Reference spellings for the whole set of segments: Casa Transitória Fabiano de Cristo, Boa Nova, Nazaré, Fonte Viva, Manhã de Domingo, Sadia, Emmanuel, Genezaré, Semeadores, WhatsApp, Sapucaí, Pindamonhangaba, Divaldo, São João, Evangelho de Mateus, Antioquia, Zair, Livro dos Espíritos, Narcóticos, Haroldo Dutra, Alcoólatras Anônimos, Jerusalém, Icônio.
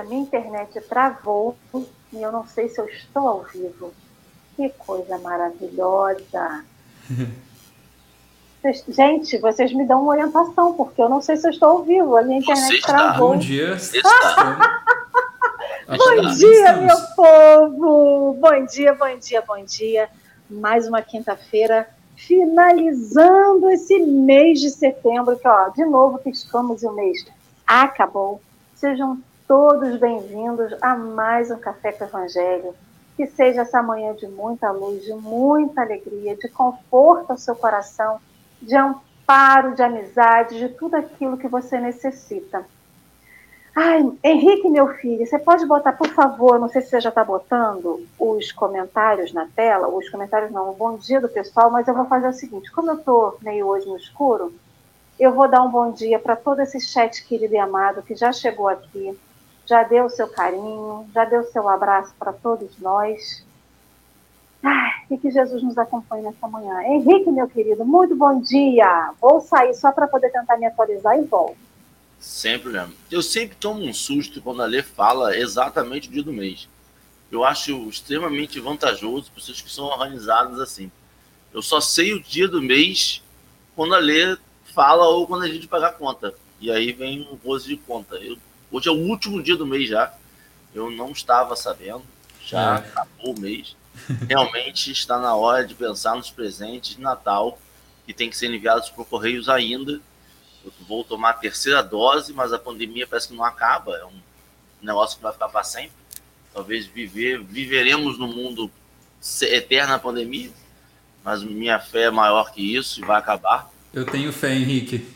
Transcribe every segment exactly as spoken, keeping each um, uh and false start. a minha internet travou e eu não sei se eu estou ao vivo. Que coisa maravilhosa. Vocês, gente, vocês me dão uma orientação, porque eu não sei se eu estou ao vivo. A minha internet Você travou. Está. Bom dia. Bom dia, meu povo. Bom dia, bom dia, bom dia. Mais uma quinta-feira, finalizando esse mês de setembro, que ó, de novo piscamos o mês. Acabou. Sejam todos bem-vindos a mais um Café com o Evangelho. Que seja essa manhã de muita luz, de muita alegria, de conforto ao seu coração, de amparo, de amizade, de tudo aquilo que você necessita. Ai, Henrique, meu filho, você pode botar, por favor, não sei se você já está botando os comentários na tela, os comentários não, um bom dia do pessoal, mas eu vou fazer o seguinte, como eu estou meio hoje no escuro, eu vou dar um bom dia para todo esse chat querido e amado que já chegou aqui, já deu o seu carinho, já deu o seu abraço para todos nós. Ai, e que Jesus nos acompanhe nessa manhã. Henrique, meu querido, muito bom dia. Vou sair só para poder tentar me atualizar e volto. Sempre, né? Eu sempre tomo um susto quando a Lê fala exatamente o dia do mês. Eu acho extremamente vantajoso pessoas que são organizadas assim. Eu só sei o dia do mês quando a Lê fala ou quando a gente paga a conta. E aí vem um rosto de conta. Eu, hoje é o último dia do mês já. Eu não estava sabendo. Já ah. acabou o mês. Realmente está na hora de pensar nos presentes de Natal que tem que ser enviados por Correios ainda. Eu vou tomar a terceira dose, mas a pandemia parece que não acaba. É um negócio que vai ficar para sempre. Talvez viver, viveremos no mundo eterna pandemia, mas minha fé é maior que isso e vai acabar. Eu tenho fé, Henrique.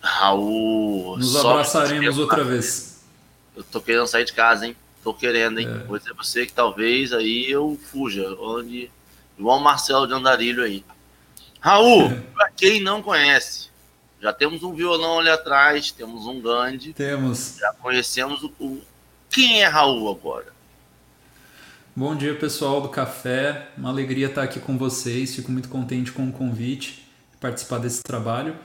Raul... Nos abraçaremos outra vez. Eu tô querendo sair de casa, hein? Tô querendo, hein? É. Vou dizer pra você que talvez aí eu fuja. Onde... Igual o Marcelo de Andarilho aí. Raul, é. Para quem não conhece... Já temos um violão ali atrás, temos um Gandhi. Temos. Já conhecemos o, o... Quem é Raul agora? Bom dia, pessoal do Café. Uma alegria estar aqui com vocês. Fico muito contente com o convite de participar desse trabalho.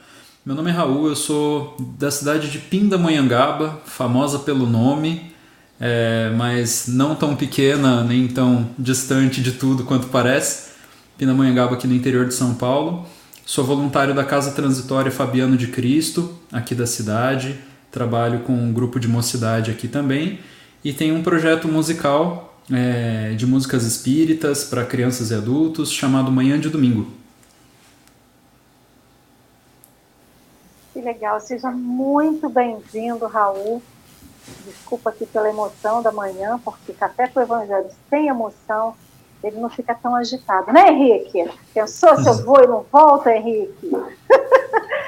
Meu nome é Raul, eu sou da cidade de Pindamonhangaba, famosa pelo nome, é, mas não tão pequena nem tão distante de tudo quanto parece. Pindamonhangaba aqui no interior de São Paulo. Sou voluntário da Casa Transitória Fabiano de Cristo, aqui da cidade. Trabalho com um grupo de mocidade aqui também. E tenho um projeto musical é, de músicas espíritas para crianças e adultos, chamado Manhã de Domingo. Que legal. Seja muito bem-vindo, Raul. Desculpa aqui pela emoção da manhã, porque Café com o Evangelho sem emoção... Ele não fica tão agitado, né, Henrique? Pensou se eu vou e não volto, Henrique?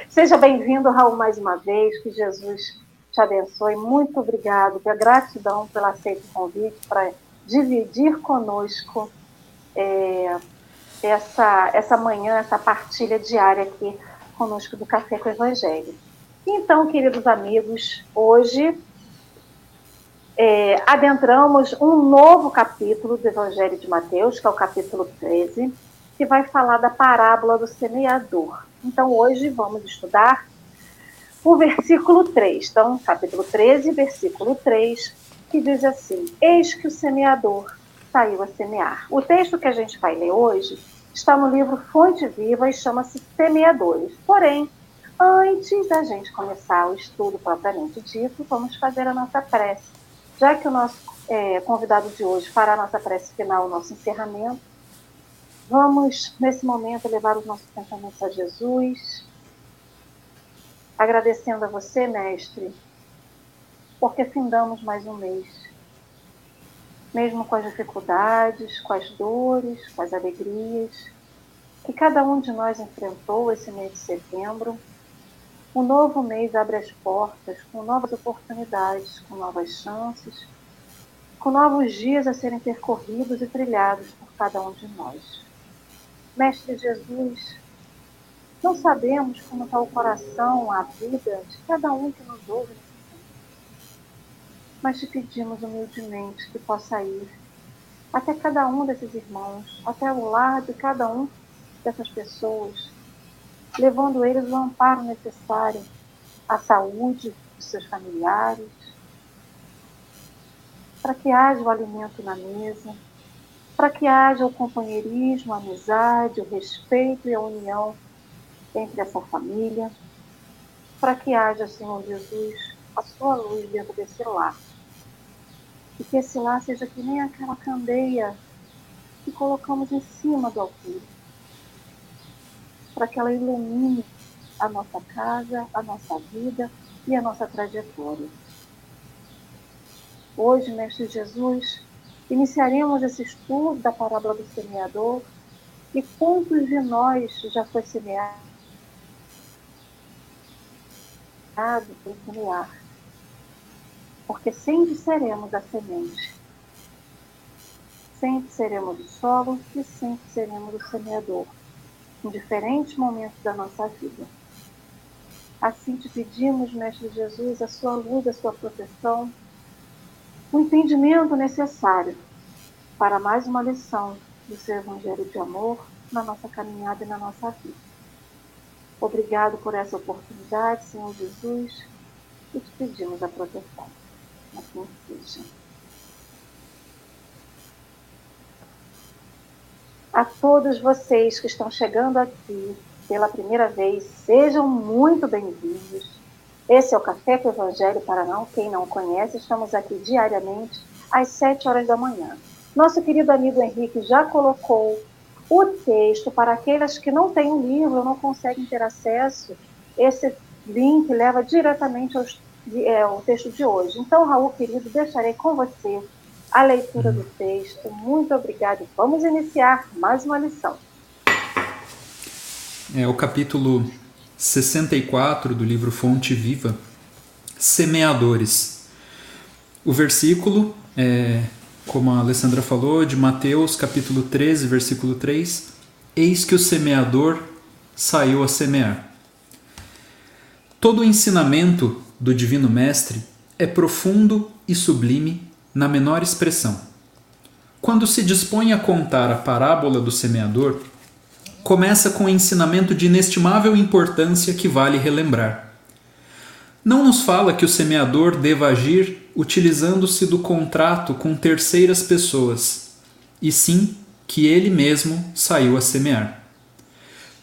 Seja bem-vindo, Raul, mais uma vez. Que Jesus te abençoe. Muito obrigado pela gratidão, pelo aceito o convite, para dividir conosco é, essa, essa manhã, essa partilha diária aqui conosco do Café com o Evangelho. Então, queridos amigos, hoje... É, adentramos um novo capítulo do Evangelho de Mateus, que é o capítulo treze, que vai falar da parábola do semeador. Então, hoje vamos estudar o versículo três. Então, capítulo treze, versículo três, que diz assim: eis que o semeador saiu a semear. O texto que a gente vai ler hoje está no livro Fonte Viva e chama-se Semeadores. Porém, antes da gente começar o estudo propriamente dito, vamos fazer a nossa prece. Já que o nosso é, convidado de hoje fará a nossa prece final, o nosso encerramento, vamos, nesse momento, levar os nossos pensamentos a Jesus, agradecendo a você, Mestre, porque findamos mais um mês. Mesmo com as dificuldades, com as dores, com as alegrias, que cada um de nós enfrentou esse mês de setembro, um novo mês abre as portas, com novas oportunidades, com novas chances, com novos dias a serem percorridos e trilhados por cada um de nós. Mestre Jesus, não sabemos como está o coração, a vida de cada um que nos ouve, mas te pedimos humildemente que possa ir até cada um desses irmãos, até o lar de cada um dessas pessoas, levando eles o amparo necessário à saúde dos seus familiares, para que haja o alimento na mesa, para que haja o companheirismo, a amizade, o respeito e a união entre essa família, para que haja, Senhor Jesus, a sua luz dentro desse lar. E que esse lar seja que nem aquela candeia que colocamos em cima do altar, para que ela ilumine a nossa casa, a nossa vida e a nossa trajetória. Hoje, Mestre Jesus, iniciaremos esse estudo da parábola do semeador e quantos de nós já foi semeado por semear, porque sempre seremos a semente, sempre seremos o solo e sempre seremos o semeador, em diferentes momentos da nossa vida. Assim te pedimos, Mestre Jesus, a sua luz, a sua proteção, o entendimento necessário para mais uma lição do seu Evangelho de amor na nossa caminhada e na nossa vida. Obrigado por essa oportunidade, Senhor Jesus, e te pedimos a proteção. Assim seja. A todos vocês que estão chegando aqui pela primeira vez, sejam muito bem-vindos. Esse é o Café com o Evangelho Paraná. Quem não conhece, estamos aqui diariamente às sete horas da manhã. Nosso querido amigo Henrique já colocou o texto para aqueles que não têm o livro, não conseguem ter acesso. Esse link leva diretamente ao é, o texto de hoje. Então, Raul, querido, deixarei com você a leitura do texto. Muito obrigada. Vamos iniciar mais uma lição. É o capítulo sessenta e quatro do livro Fonte Viva, Semeadores. O versículo, é, como a Alessandra falou, de Mateus, capítulo treze, versículo três, eis que o semeador saiu a semear. Todo o ensinamento do Divino Mestre é profundo e sublime na menor expressão. Quando se dispõe a contar a parábola do semeador, começa com um ensinamento de inestimável importância que vale relembrar. Não nos fala que o semeador deva agir utilizando-se do contrato com terceiras pessoas, e sim que ele mesmo saiu a semear.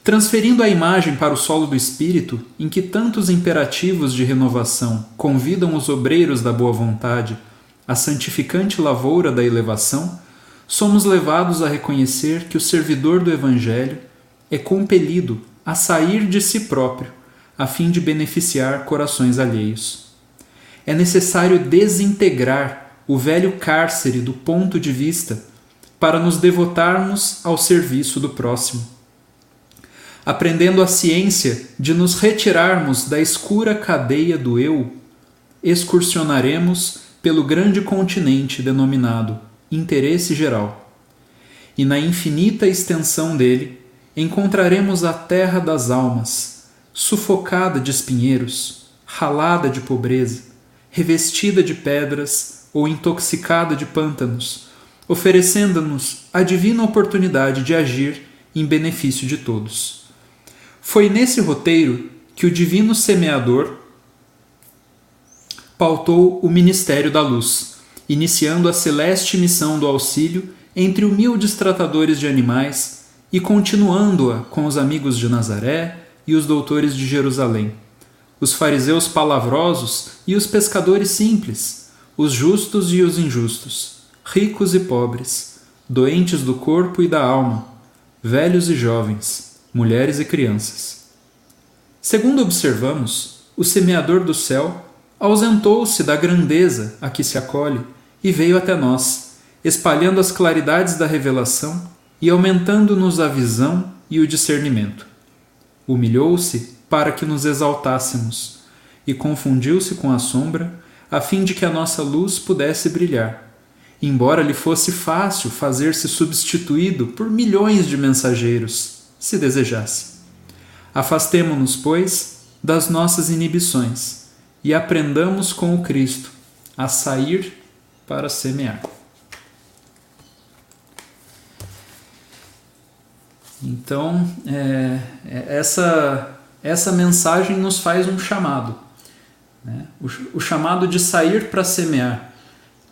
Transferindo a imagem para o solo do espírito, em que tantos imperativos de renovação convidam os obreiros da boa vontade à santificante lavoura da elevação, somos levados a reconhecer que o servidor do Evangelho é compelido a sair de si próprio, a fim de beneficiar corações alheios. É necessário desintegrar o velho cárcere do ponto de vista para nos devotarmos ao serviço do próximo, aprendendo a ciência de nos retirarmos da escura cadeia do eu. Excursionaremos pelo grande continente denominado interesse geral, e na infinita extensão dele encontraremos a terra das almas, sufocada de espinheiros, ralada de pobreza, revestida de pedras ou intoxicada de pântanos, oferecendo-nos a divina oportunidade de agir em benefício de todos. Foi nesse roteiro que o divino semeador pautou o ministério da luz, iniciando a celeste missão do auxílio entre humildes tratadores de animais e continuando-a com os amigos de Nazaré e os doutores de Jerusalém, os fariseus palavrosos e os pescadores simples, os justos e os injustos, ricos e pobres, doentes do corpo e da alma, velhos e jovens, mulheres e crianças. Segundo observamos, o semeador do céu ausentou-se da grandeza a que se acolhe e veio até nós, espalhando as claridades da revelação e aumentando-nos a visão e o discernimento. Humilhou-se para que nos exaltássemos e confundiu-se com a sombra a fim de que a nossa luz pudesse brilhar, embora lhe fosse fácil fazer-se substituído por milhões de mensageiros, se desejasse. Afastemo-nos, pois, das nossas inibições e aprendamos com o Cristo a sair para semear. Então, é, essa, essa mensagem nos faz um chamado, né? O, o chamado de sair para semear.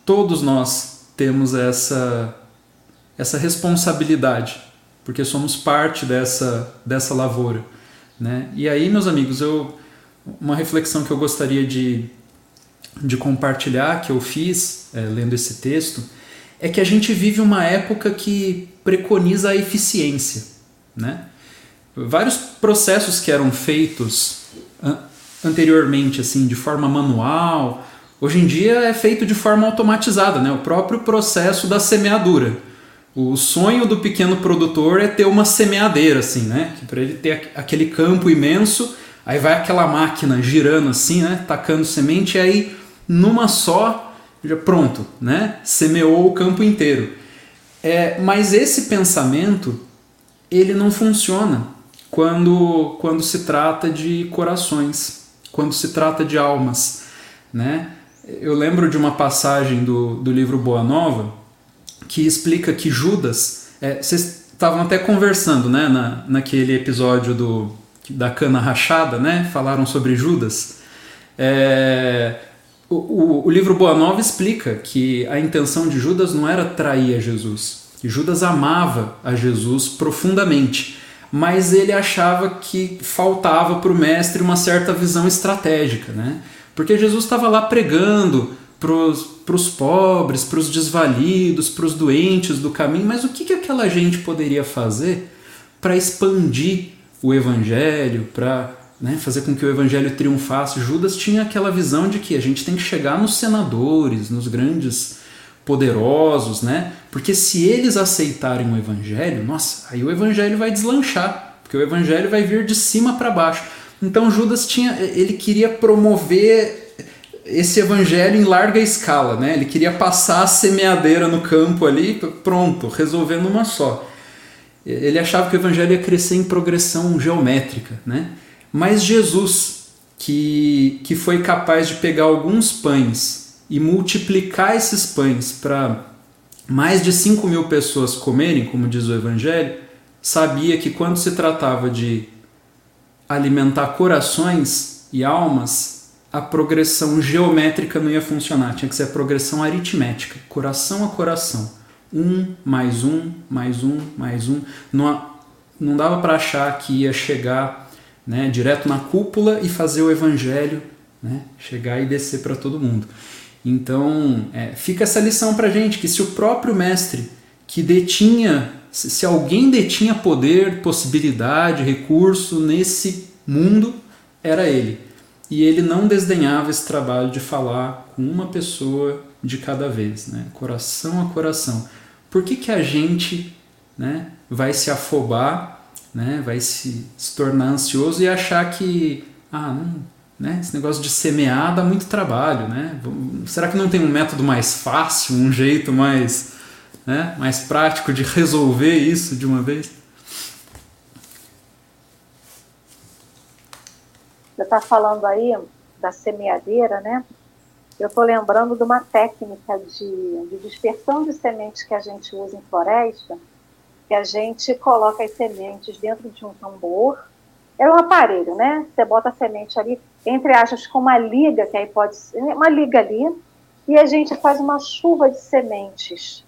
todos nós temos essa, essa responsabilidade, porque somos parte dessa, dessa lavoura, né? E aí, meus amigos, eu, uma reflexão que eu gostaria de, de compartilhar, que eu fiz é, lendo esse texto, é que a gente vive uma época que preconiza a eficiência, né? Vários processos que eram feitos anteriormente, assim, de forma manual, hoje em dia é feito de forma automatizada, né? O próprio processo da semeadura. O sonho do pequeno produtor é ter uma semeadeira, assim, né? Para ele ter aquele campo imenso, aí vai aquela máquina girando assim, né? Tacando semente, e aí numa só, já pronto, né? Semeou o campo inteiro. É, mas esse pensamento, ele não funciona quando, quando se trata de corações, quando se trata de almas, né? Eu lembro de uma passagem do, do livro Boa Nova que explica que Judas... É, vocês estavam até conversando, né, na, naquele episódio do, da cana rachada, né? Falaram sobre Judas. É, o, o, o livro Boa Nova explica que a intenção de Judas não era trair a Jesus. Judas amava a Jesus profundamente, mas ele achava que faltava para o mestre uma certa visão estratégica, né? Porque Jesus estava lá pregando para os pobres, para os desvalidos, para os doentes do caminho, mas o que, que aquela gente poderia fazer para expandir o Evangelho, para, né, fazer com que o Evangelho triunfasse? Judas tinha aquela visão de que a gente tem que chegar nos senadores, nos grandes poderosos, né? Porque se eles aceitarem o Evangelho, nossa, aí o Evangelho vai deslanchar, porque o Evangelho vai vir de cima para baixo. Então Judas tinha, ele queria promover esse evangelho em larga escala, né? Ele queria passar a semeadeira no campo ali, pronto, resolvendo uma só. Ele achava que o evangelho ia crescer em progressão geométrica, né? Mas Jesus, que, que foi capaz de pegar alguns pães e multiplicar esses pães para mais de cinco mil pessoas comerem, como diz o evangelho, sabia que quando se tratava de alimentar corações e almas, a progressão geométrica não ia funcionar, tinha que ser a progressão aritmética, coração a coração, um, mais um, mais um, mais um. Não, não dava para achar que ia chegar, né, direto na cúpula e fazer o evangelho, né, chegar e descer para todo mundo. Então é, fica essa lição para a gente, que se o próprio mestre que detinha, se alguém detinha poder, possibilidade, recurso nesse mundo, era ele. E ele não desdenhava esse trabalho de falar com uma pessoa de cada vez, né? Coração a coração. Por que que a gente, né, vai se afobar, né, vai se, se tornar ansioso e achar que, ah, não, né, esse negócio de semear dá muito trabalho, né? Será que não tem um método mais fácil, um jeito mais... né, mais prático de resolver isso de uma vez? Você está falando aí da semeadeira, né? Eu estou lembrando de uma técnica de, de dispersão de sementes que a gente usa em floresta, que a gente coloca as sementes dentro de um tambor. É um aparelho, né? Você bota a semente ali, entre aspas, com uma liga, que aí pode ser uma liga ali, e a gente faz uma chuva de sementes.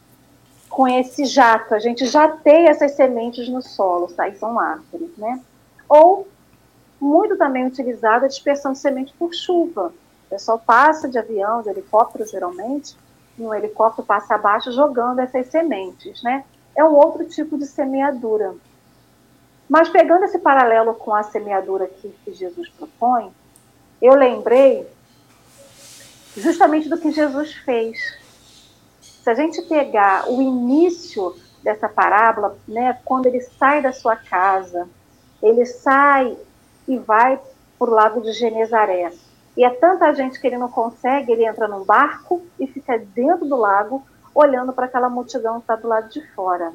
Com esse jato, a gente jateia essas sementes no solo, aí são árvores, né? Ou, muito também utilizada a dispersão de semente por chuva. O pessoal passa de avião, de helicóptero, geralmente, e um helicóptero passa abaixo jogando essas sementes, né? É um outro tipo de semeadura. Mas pegando esse paralelo com a semeadura que, que Jesus propõe, eu lembrei justamente do que Jesus fez. Se a gente pegar o início dessa parábola, né, quando ele sai da sua casa, ele sai e vai para o lago de Genezaré. E é tanta gente que ele não consegue, ele entra num barco e fica dentro do lago, olhando para aquela multidão que está do lado de fora.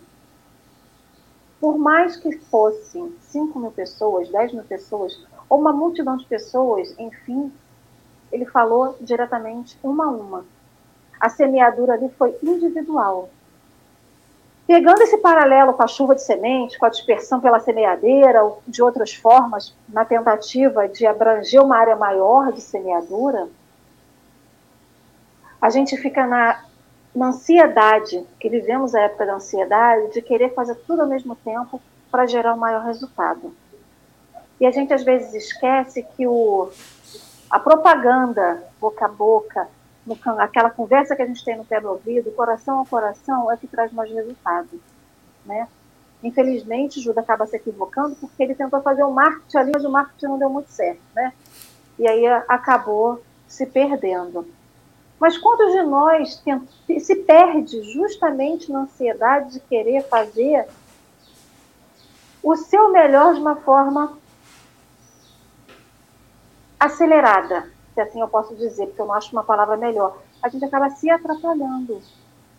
Por mais que fossem cinco mil pessoas, dez mil pessoas, ou uma multidão de pessoas, enfim, ele falou diretamente uma a uma. A semeadura ali foi individual. Pegando esse paralelo com a chuva de semente, com a dispersão pela semeadeira, ou de outras formas, na tentativa de abranger uma área maior de semeadura, a gente fica na na ansiedade, que vivemos a época da ansiedade, de querer fazer tudo ao mesmo tempo para gerar o maior resultado. E a gente às vezes esquece que o, a propaganda boca a boca, no, aquela conversa que a gente tem no pé do ouvido, coração a coração, é que traz mais resultado, né? Infelizmente, Judas acaba se equivocando porque ele tentou fazer o marketing ali, mas o marketing não deu muito certo, né? E aí acabou se perdendo. Mas quantos de nós se perde justamente na ansiedade de querer fazer o seu melhor de uma forma acelerada, se assim eu posso dizer, porque eu não acho uma palavra melhor. A gente acaba se atrapalhando,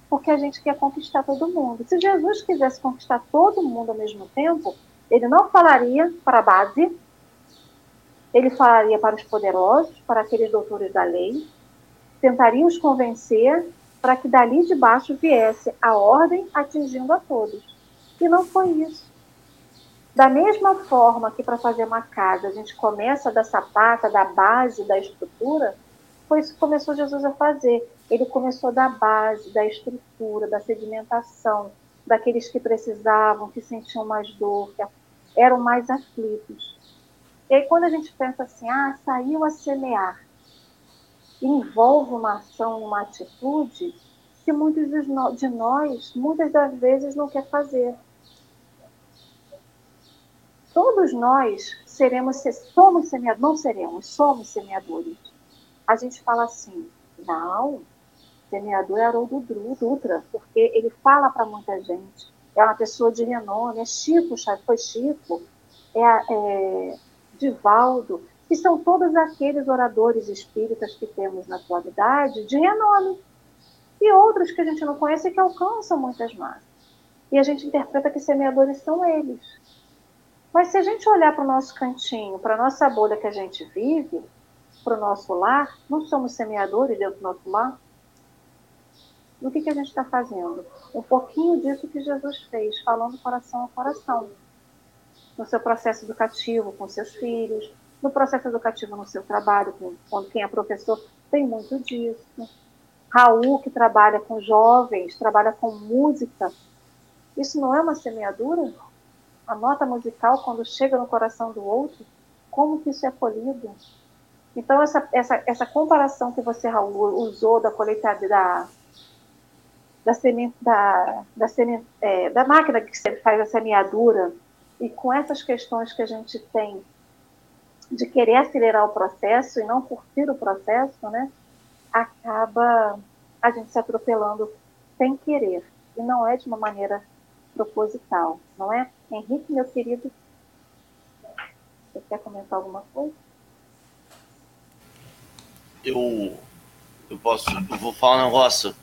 porque a gente quer conquistar todo mundo. Se Jesus quisesse conquistar todo mundo ao mesmo tempo, ele não falaria para a base, ele falaria para os poderosos, para aqueles doutores da lei, tentaria os convencer para que dali de baixo viesse a ordem atingindo a todos. E não foi isso. Da mesma forma que para fazer uma casa a gente começa da sapata, da base, da estrutura, foi isso que começou Jesus a fazer. Ele começou da base, da estrutura, da sedimentação, daqueles que precisavam, que sentiam mais dor, que eram mais aflitos. E aí quando a gente pensa assim, ah, saiu a semear, envolve uma ação, uma atitude que muitos de nós, muitas das vezes, não quer fazer. Todos nós seremos, somos semeadores, não seremos, somos semeadores. A gente fala assim, não, semeador é Haroldo Dutra, porque ele fala para muita gente, é uma pessoa de renome, é Chico, foi Chico, é, é Divaldo, que são todos aqueles oradores espíritas que temos na atualidade de renome, e outros que a gente não conhece e que alcançam muitas massas. E a gente interpreta que semeadores são eles. Mas se a gente olhar para o nosso cantinho, para a nossa bolha que a gente vive, para o nosso lar, não somos semeadores dentro do nosso lar? E o que, que a gente está fazendo? Um pouquinho disso que Jesus fez, falando coração a coração. No seu processo educativo, com seus filhos, no processo educativo no seu trabalho, com, com quem é professor, tem muito disso. Raul, que trabalha com jovens, trabalha com música. Isso não é uma semeadura? A nota musical, quando chega no coração do outro, como que isso é colhido? Então, essa, essa, essa comparação que você, Raul, usou da colheitadeira, da, da, semente, da, da, semente, é, da máquina que faz a semeadura, e com essas questões que a gente tem de querer acelerar o processo e não curtir o processo, né, acaba a gente se atropelando sem querer, e não é de uma maneira proposital, não é? Henrique, meu querido, você quer comentar alguma coisa? Eu, eu posso, eu vou falar um negócio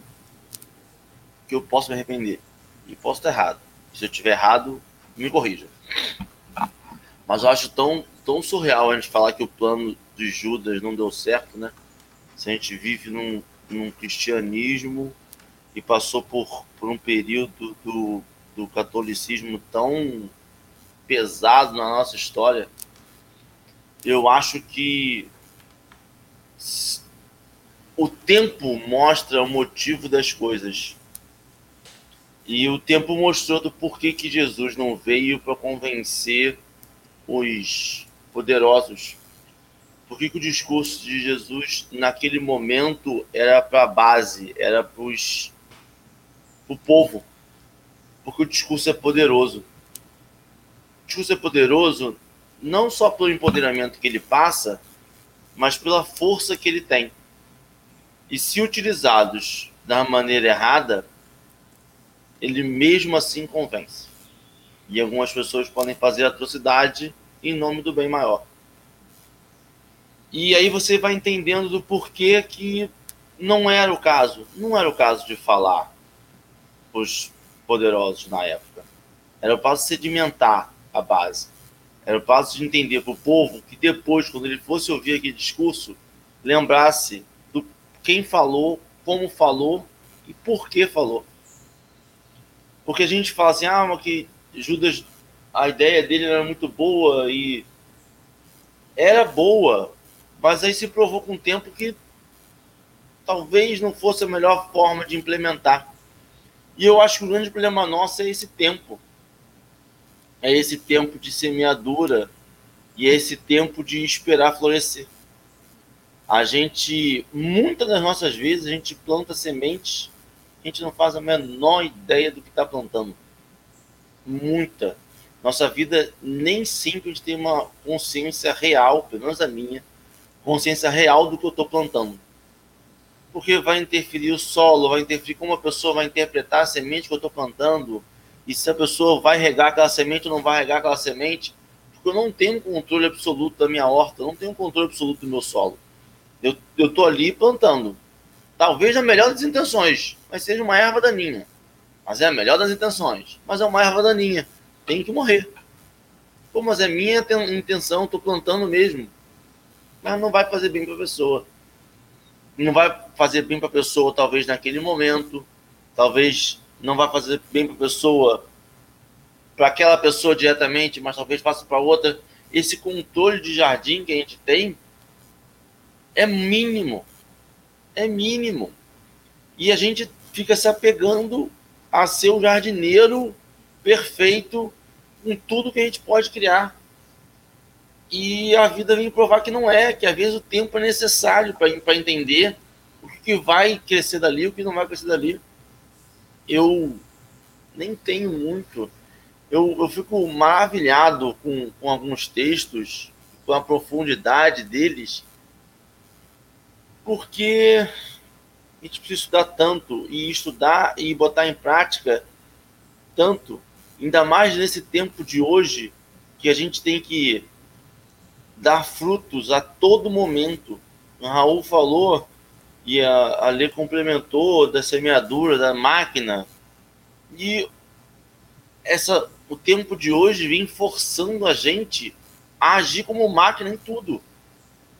que eu posso me arrepender, e posso estar errado. Se eu estiver errado, me corrija. Mas eu acho tão, tão surreal a gente falar que o plano de Judas não deu certo, né? Se a gente vive num, num cristianismo e passou por, por um período do do catolicismo tão pesado na nossa história, eu acho que o tempo mostra o motivo das coisas. E o tempo mostrou do porquê que Jesus não veio para convencer os poderosos. Por que que o discurso de Jesus naquele momento era para a base, era para o povo. Porque o discurso é poderoso. O discurso é poderoso não só pelo empoderamento que ele passa, mas pela força que ele tem. E se utilizados da maneira errada, ele mesmo assim convence. E algumas pessoas podem fazer atrocidade em nome do bem maior. E aí você vai entendendo do porquê que não era o caso. Não era o caso de falar os poderosos na época. Era o passo de sedimentar a base. Era o passo de entender para o povo que depois, quando ele fosse ouvir aquele discurso, lembrasse do quem falou, como falou e por que falou. Porque a gente fala assim, ah, mas que Judas, a ideia dele era muito boa e era boa, mas aí se provou com o tempo que talvez não fosse a melhor forma de implementar. E eu acho que o grande problema nosso é esse tempo. É esse tempo de semeadura e é esse tempo de esperar florescer. A gente, muitas das nossas vezes, a gente planta sementes, a gente não faz a menor ideia do que está plantando. Muita. Nossa vida, nem sempre a gente tem uma consciência real, pelo menos a minha, consciência real do que eu estou plantando. Porque vai interferir o solo, vai interferir como a pessoa vai interpretar a semente que eu estou plantando, e se a pessoa vai regar aquela semente ou não vai regar aquela semente, porque eu não tenho controle absoluto da minha horta, eu não tenho controle absoluto do meu solo. Eu estou ali plantando. Talvez a melhor das intenções, mas seja uma erva daninha. Mas é a melhor das intenções, mas é uma erva daninha. Tem que morrer. Pô, mas é minha intenção, estou plantando mesmo. Mas não vai fazer bem para a pessoa. Não vai fazer bem para a pessoa, talvez, naquele momento. Talvez não vai fazer bem para a pessoa, para aquela pessoa diretamente, mas talvez faça para outra. Esse controle de jardim que a gente tem é mínimo. É mínimo. E a gente fica se apegando a ser o jardineiro perfeito com tudo que a gente pode criar. E a vida vem provar que não é, que às vezes o tempo é necessário para entender o que vai crescer dali, o que não vai crescer dali. Eu nem tenho muito. Eu, eu fico maravilhado com, com alguns textos, com a profundidade deles, porque a gente precisa estudar tanto, e estudar e botar em prática tanto, ainda mais nesse tempo de hoje, que a gente tem que dar frutos a todo momento. O Raul falou, e a Lê complementou, da semeadura, da máquina. E essa, o tempo de hoje vem forçando a gente a agir como máquina em tudo.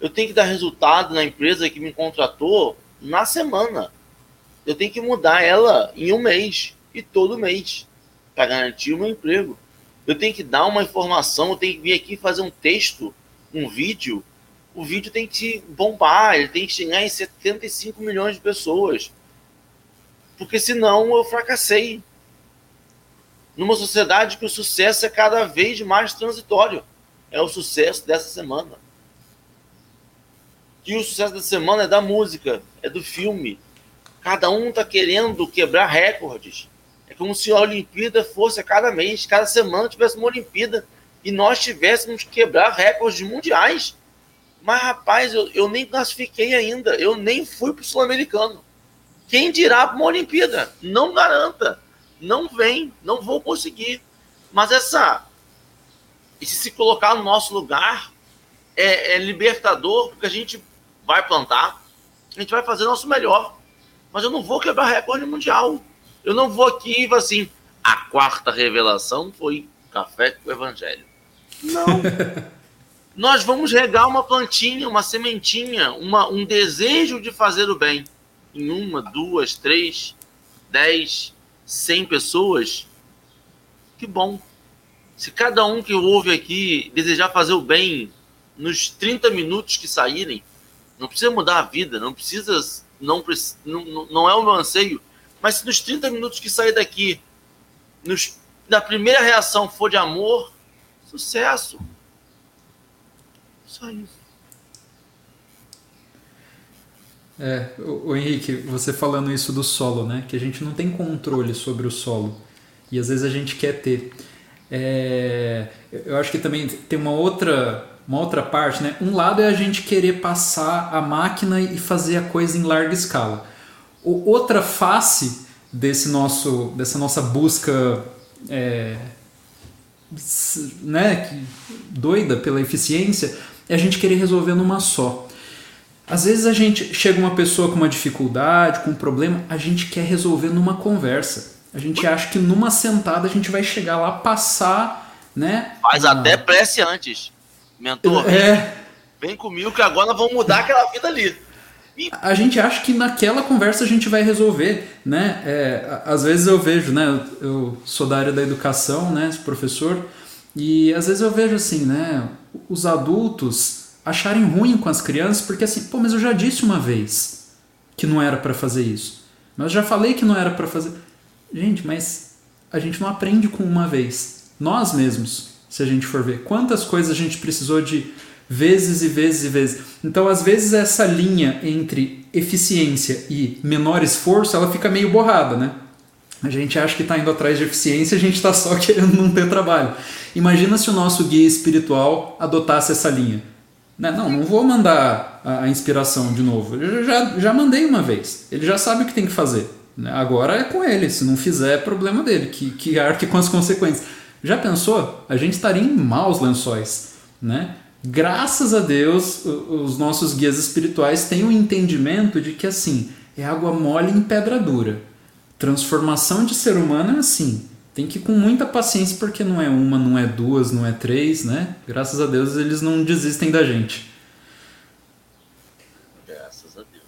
Eu tenho que dar resultado na empresa que me contratou na semana. Eu tenho que mudar ela em um mês, e todo mês, para garantir o meu emprego. Eu tenho que dar uma informação, eu tenho que vir aqui fazer um texto, um vídeo. O vídeo tem que bombar, ele tem que chegar em setenta e cinco milhões de pessoas. Porque senão eu fracassei. Numa sociedade que o sucesso é cada vez mais transitório. É o sucesso dessa semana. E o sucesso da semana é da música, é do filme. Cada um está querendo quebrar recordes. É como se a Olimpíada fosse a cada mês, cada semana tivesse uma Olimpíada e nós tivéssemos que quebrar recordes mundiais. Mas, rapaz, eu, eu nem classifiquei ainda. Eu nem fui para o Sul-Americano. Quem dirá para uma Olimpíada? Não garanta. Não vem. Não vou conseguir. Mas essa... E se se colocar no nosso lugar é, é libertador, porque a gente vai plantar. A gente vai fazer o nosso melhor. Mas eu não vou quebrar recorde mundial. Eu não vou aqui e vou assim... A quarta revelação foi café com o Evangelho. Não. Nós vamos regar uma plantinha, uma sementinha, uma, um desejo de fazer o bem. Em uma, duas, três, dez, cem pessoas. Que bom. Se cada um que ouve aqui desejar fazer o bem nos trinta minutos que saírem, não precisa mudar a vida, não precisa, não, não, não é o meu anseio, mas se nos trinta minutos que sair daqui, nos, na primeira reação for de amor, sucesso. Só isso. É, o Henrique, você falando isso do solo, né? Que a gente não tem controle sobre o solo. E às vezes a gente quer ter. É, eu acho que também tem uma outra, uma outra parte, né? Um lado é a gente querer passar a máquina e fazer a coisa em larga escala. O, outra face desse nosso, dessa nossa busca... É, né, doida pela eficiência, é a gente querer resolver numa só. Às vezes a gente chega uma pessoa com uma dificuldade, com um problema, a gente quer resolver numa conversa. A gente acha que numa sentada a gente vai chegar lá, passar, né? Faz uma... até prece antes. Mentor, é... vem comigo que agora nós vamos mudar aquela vida ali. A gente acha que naquela conversa a gente vai resolver, né? É, às vezes eu vejo, né? Eu sou da área da educação, né? Professor, e às vezes eu vejo assim, né? Os adultos acharem ruim com as crianças, porque assim, pô, mas eu já disse uma vez que não era para fazer isso. Mas já falei que não era para fazer... Gente, mas a gente não aprende com uma vez. Nós mesmos, se a gente for ver. Quantas coisas a gente precisou de vezes e vezes e vezes. Então, às vezes, essa linha entre eficiência e menor esforço, ela fica meio borrada, né? A gente acha que está indo atrás de eficiência, a gente está só querendo não ter trabalho. Imagina se o nosso guia espiritual adotasse essa linha. Não, não vou mandar a inspiração de novo. Eu já, já mandei uma vez. Ele já sabe o que tem que fazer. Agora é com ele. Se não fizer, é problema dele. Que, que arque com as consequências. Já pensou? A gente estaria em maus lençóis, né? Graças a Deus, os nossos guias espirituais têm o entendimento de que, assim, é água mole em pedra dura. Transformação de ser humano é assim. Tem que ir com muita paciência, porque não é uma, não é duas, não é três, né? Graças a Deus eles não desistem da gente. Graças a Deus.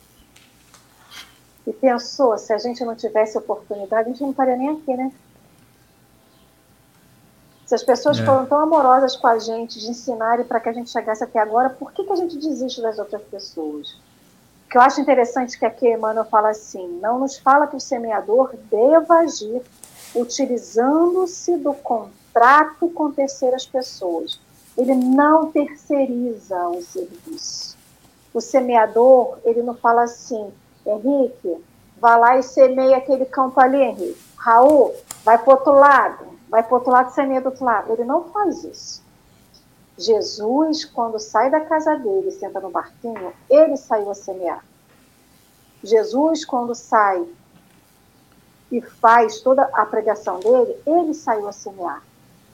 E pensou, se a gente não tivesse oportunidade, a gente não estaria nem aqui, né? Se as pessoas é. foram tão amorosas com a gente de ensinarem para que a gente chegasse até agora, por que, que a gente desiste das outras pessoas? O que eu acho interessante que aqui Emmanuel fala assim, não nos fala que o semeador deva agir utilizando-se do contrato com terceiras pessoas. Ele não terceiriza o serviço. O semeador, ele não fala assim, Henrique, vai lá e semeia aquele campo ali, Henrique. Raul, vai para o outro lado, vai para o outro lado e semeia do outro lado. Ele não faz isso. Jesus, quando sai da casa dele e senta no barquinho, ele saiu a semear. Jesus, quando sai e faz toda a pregação dele, ele saiu a semear.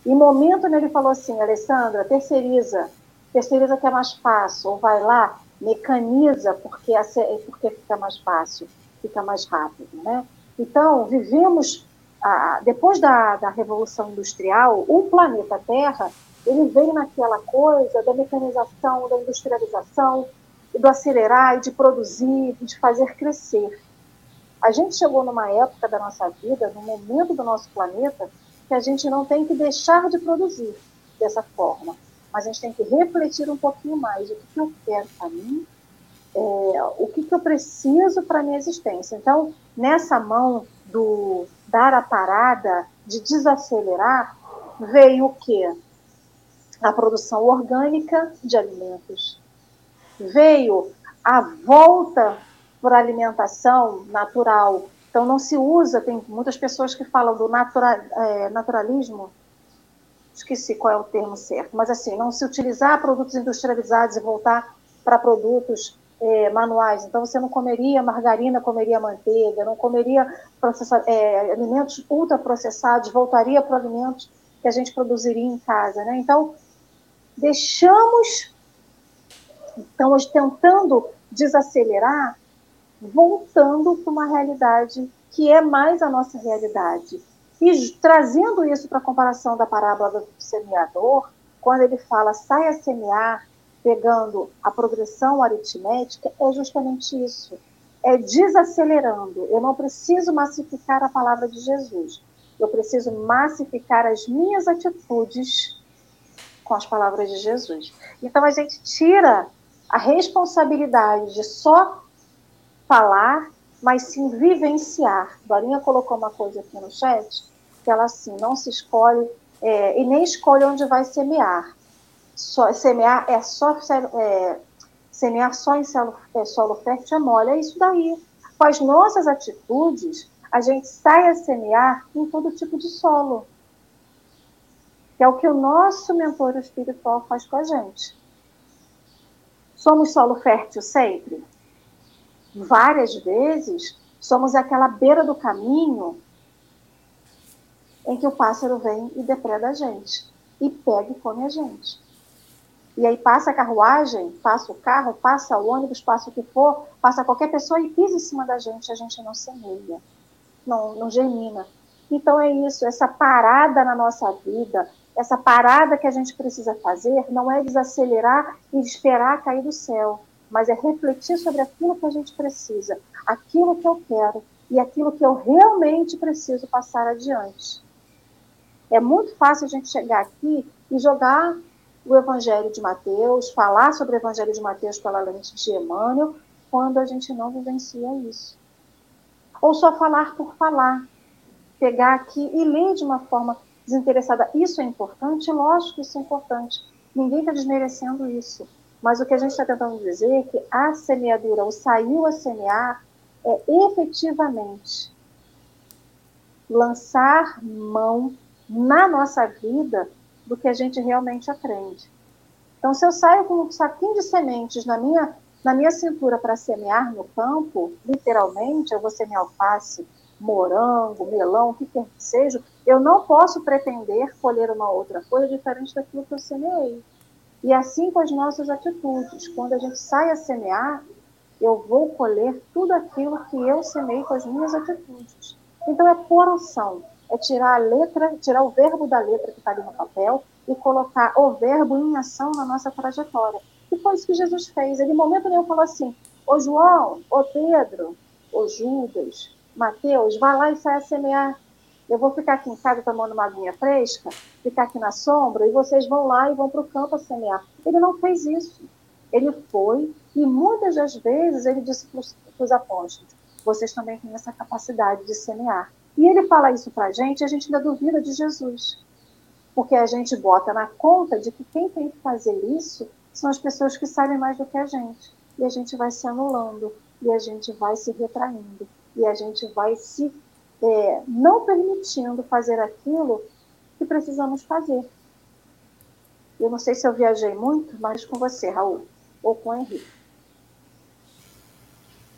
Em momento, ele falou assim, Alessandra, terceiriza, terceiriza que é mais fácil, ou vai lá, mecaniza, porque, porque fica mais fácil, fica mais rápido, né? Então, vivemos, ah, depois da, da Revolução Industrial, o planeta Terra, ele veio naquela coisa da mecanização, da industrialização, do acelerar e de produzir, de fazer crescer. A gente chegou numa época da nossa vida, num momento do nosso planeta, que a gente não tem que deixar de produzir dessa forma. Mas a gente tem que refletir um pouquinho mais o que, que eu quero para mim, é, o que, que eu preciso para a minha existência. Então, nessa mão do dar a parada, de desacelerar, veio o quê? A produção orgânica de alimentos. Veio a volta por alimentação natural. Então, não se usa, tem muitas pessoas que falam do natura, é, naturalismo, esqueci qual é o termo certo, mas assim, não se utilizar produtos industrializados e voltar para produtos é, manuais. Então, você não comeria margarina, comeria manteiga, não comeria processa, é, alimentos ultraprocessados, voltaria para alimentos que a gente produziria em casa, né? Então, deixamos, então, tentando desacelerar, voltando para uma realidade que é mais a nossa realidade. E trazendo isso para a comparação da parábola do semeador, quando ele fala, sai a semear, pegando a progressão aritmética, é justamente isso. É desacelerando. Eu não preciso massificar a palavra de Jesus. Eu preciso massificar as minhas atitudes com as palavras de Jesus. Então, a gente tira a responsabilidade de só falar, mas sim vivenciar. Dorinha colocou uma coisa aqui no chat, que ela assim, não se escolhe, é, e nem escolhe onde vai semear. Só, semear é só é, semear só em solo, é, solo fértil é mole, é isso daí. Com as nossas atitudes, a gente sai a semear em todo tipo de solo. Que é o que o nosso mentor espiritual faz com a gente. Somos solo fértil sempre? Várias vezes, somos aquela beira do caminho em que o pássaro vem e depreda a gente. E pega e come a gente. E aí passa a carruagem, passa o carro, passa o ônibus, passa o que for, passa qualquer pessoa e pisa em cima da gente. A gente não semeia, não, não germina. Então é isso, essa parada na nossa vida, essa parada que a gente precisa fazer, não é desacelerar e esperar cair do céu. Mas é refletir sobre aquilo que a gente precisa, aquilo que eu quero e aquilo que eu realmente preciso passar adiante. É muito fácil a gente chegar aqui e jogar o Evangelho de Mateus, falar sobre o Evangelho de Mateus pela lente de Emmanuel, quando a gente não vivencia isso. Ou só falar por falar, pegar aqui e ler de uma forma desinteressada. Isso é importante? Lógico que isso é importante. Ninguém está desmerecendo isso. Mas o que a gente está tentando dizer é que a semeadura, ou saiu a semear, é efetivamente lançar mão na nossa vida do que a gente realmente aprende. Então, se eu saio com um saquinho de sementes na minha, na minha cintura para semear no campo, literalmente, eu vou semear alface, morango, melão, o que quer que seja, eu não posso pretender colher uma outra coisa diferente daquilo que eu semeei. E assim com as nossas atitudes. Quando a gente sai a semear, eu vou colher tudo aquilo que eu semei com as minhas atitudes. Então é por ação, é tirar a letra, tirar o verbo da letra que está ali no papel e colocar o verbo em ação na nossa trajetória. E foi isso que Jesus fez. Ele, no momento nenhum, falou assim: ô João, ô Pedro, ô Judas, Mateus, vai lá e sai a semear. Eu vou ficar aqui em casa tomando uma aguinha fresca, ficar aqui na sombra, e vocês vão lá e vão para o campo a semear. Ele não fez isso. Ele foi, e muitas das vezes ele disse para os apóstolos: vocês também têm essa capacidade de semear. E ele fala isso para a gente, e a gente ainda duvida de Jesus. Porque a gente bota na conta de que quem tem que fazer isso são as pessoas que sabem mais do que a gente. E a gente vai se anulando, e a gente vai se retraindo, e a gente vai se É, não permitindo fazer aquilo que precisamos fazer. Eu não sei se eu viajei muito, mas com você, Raul, ou com o Henrique.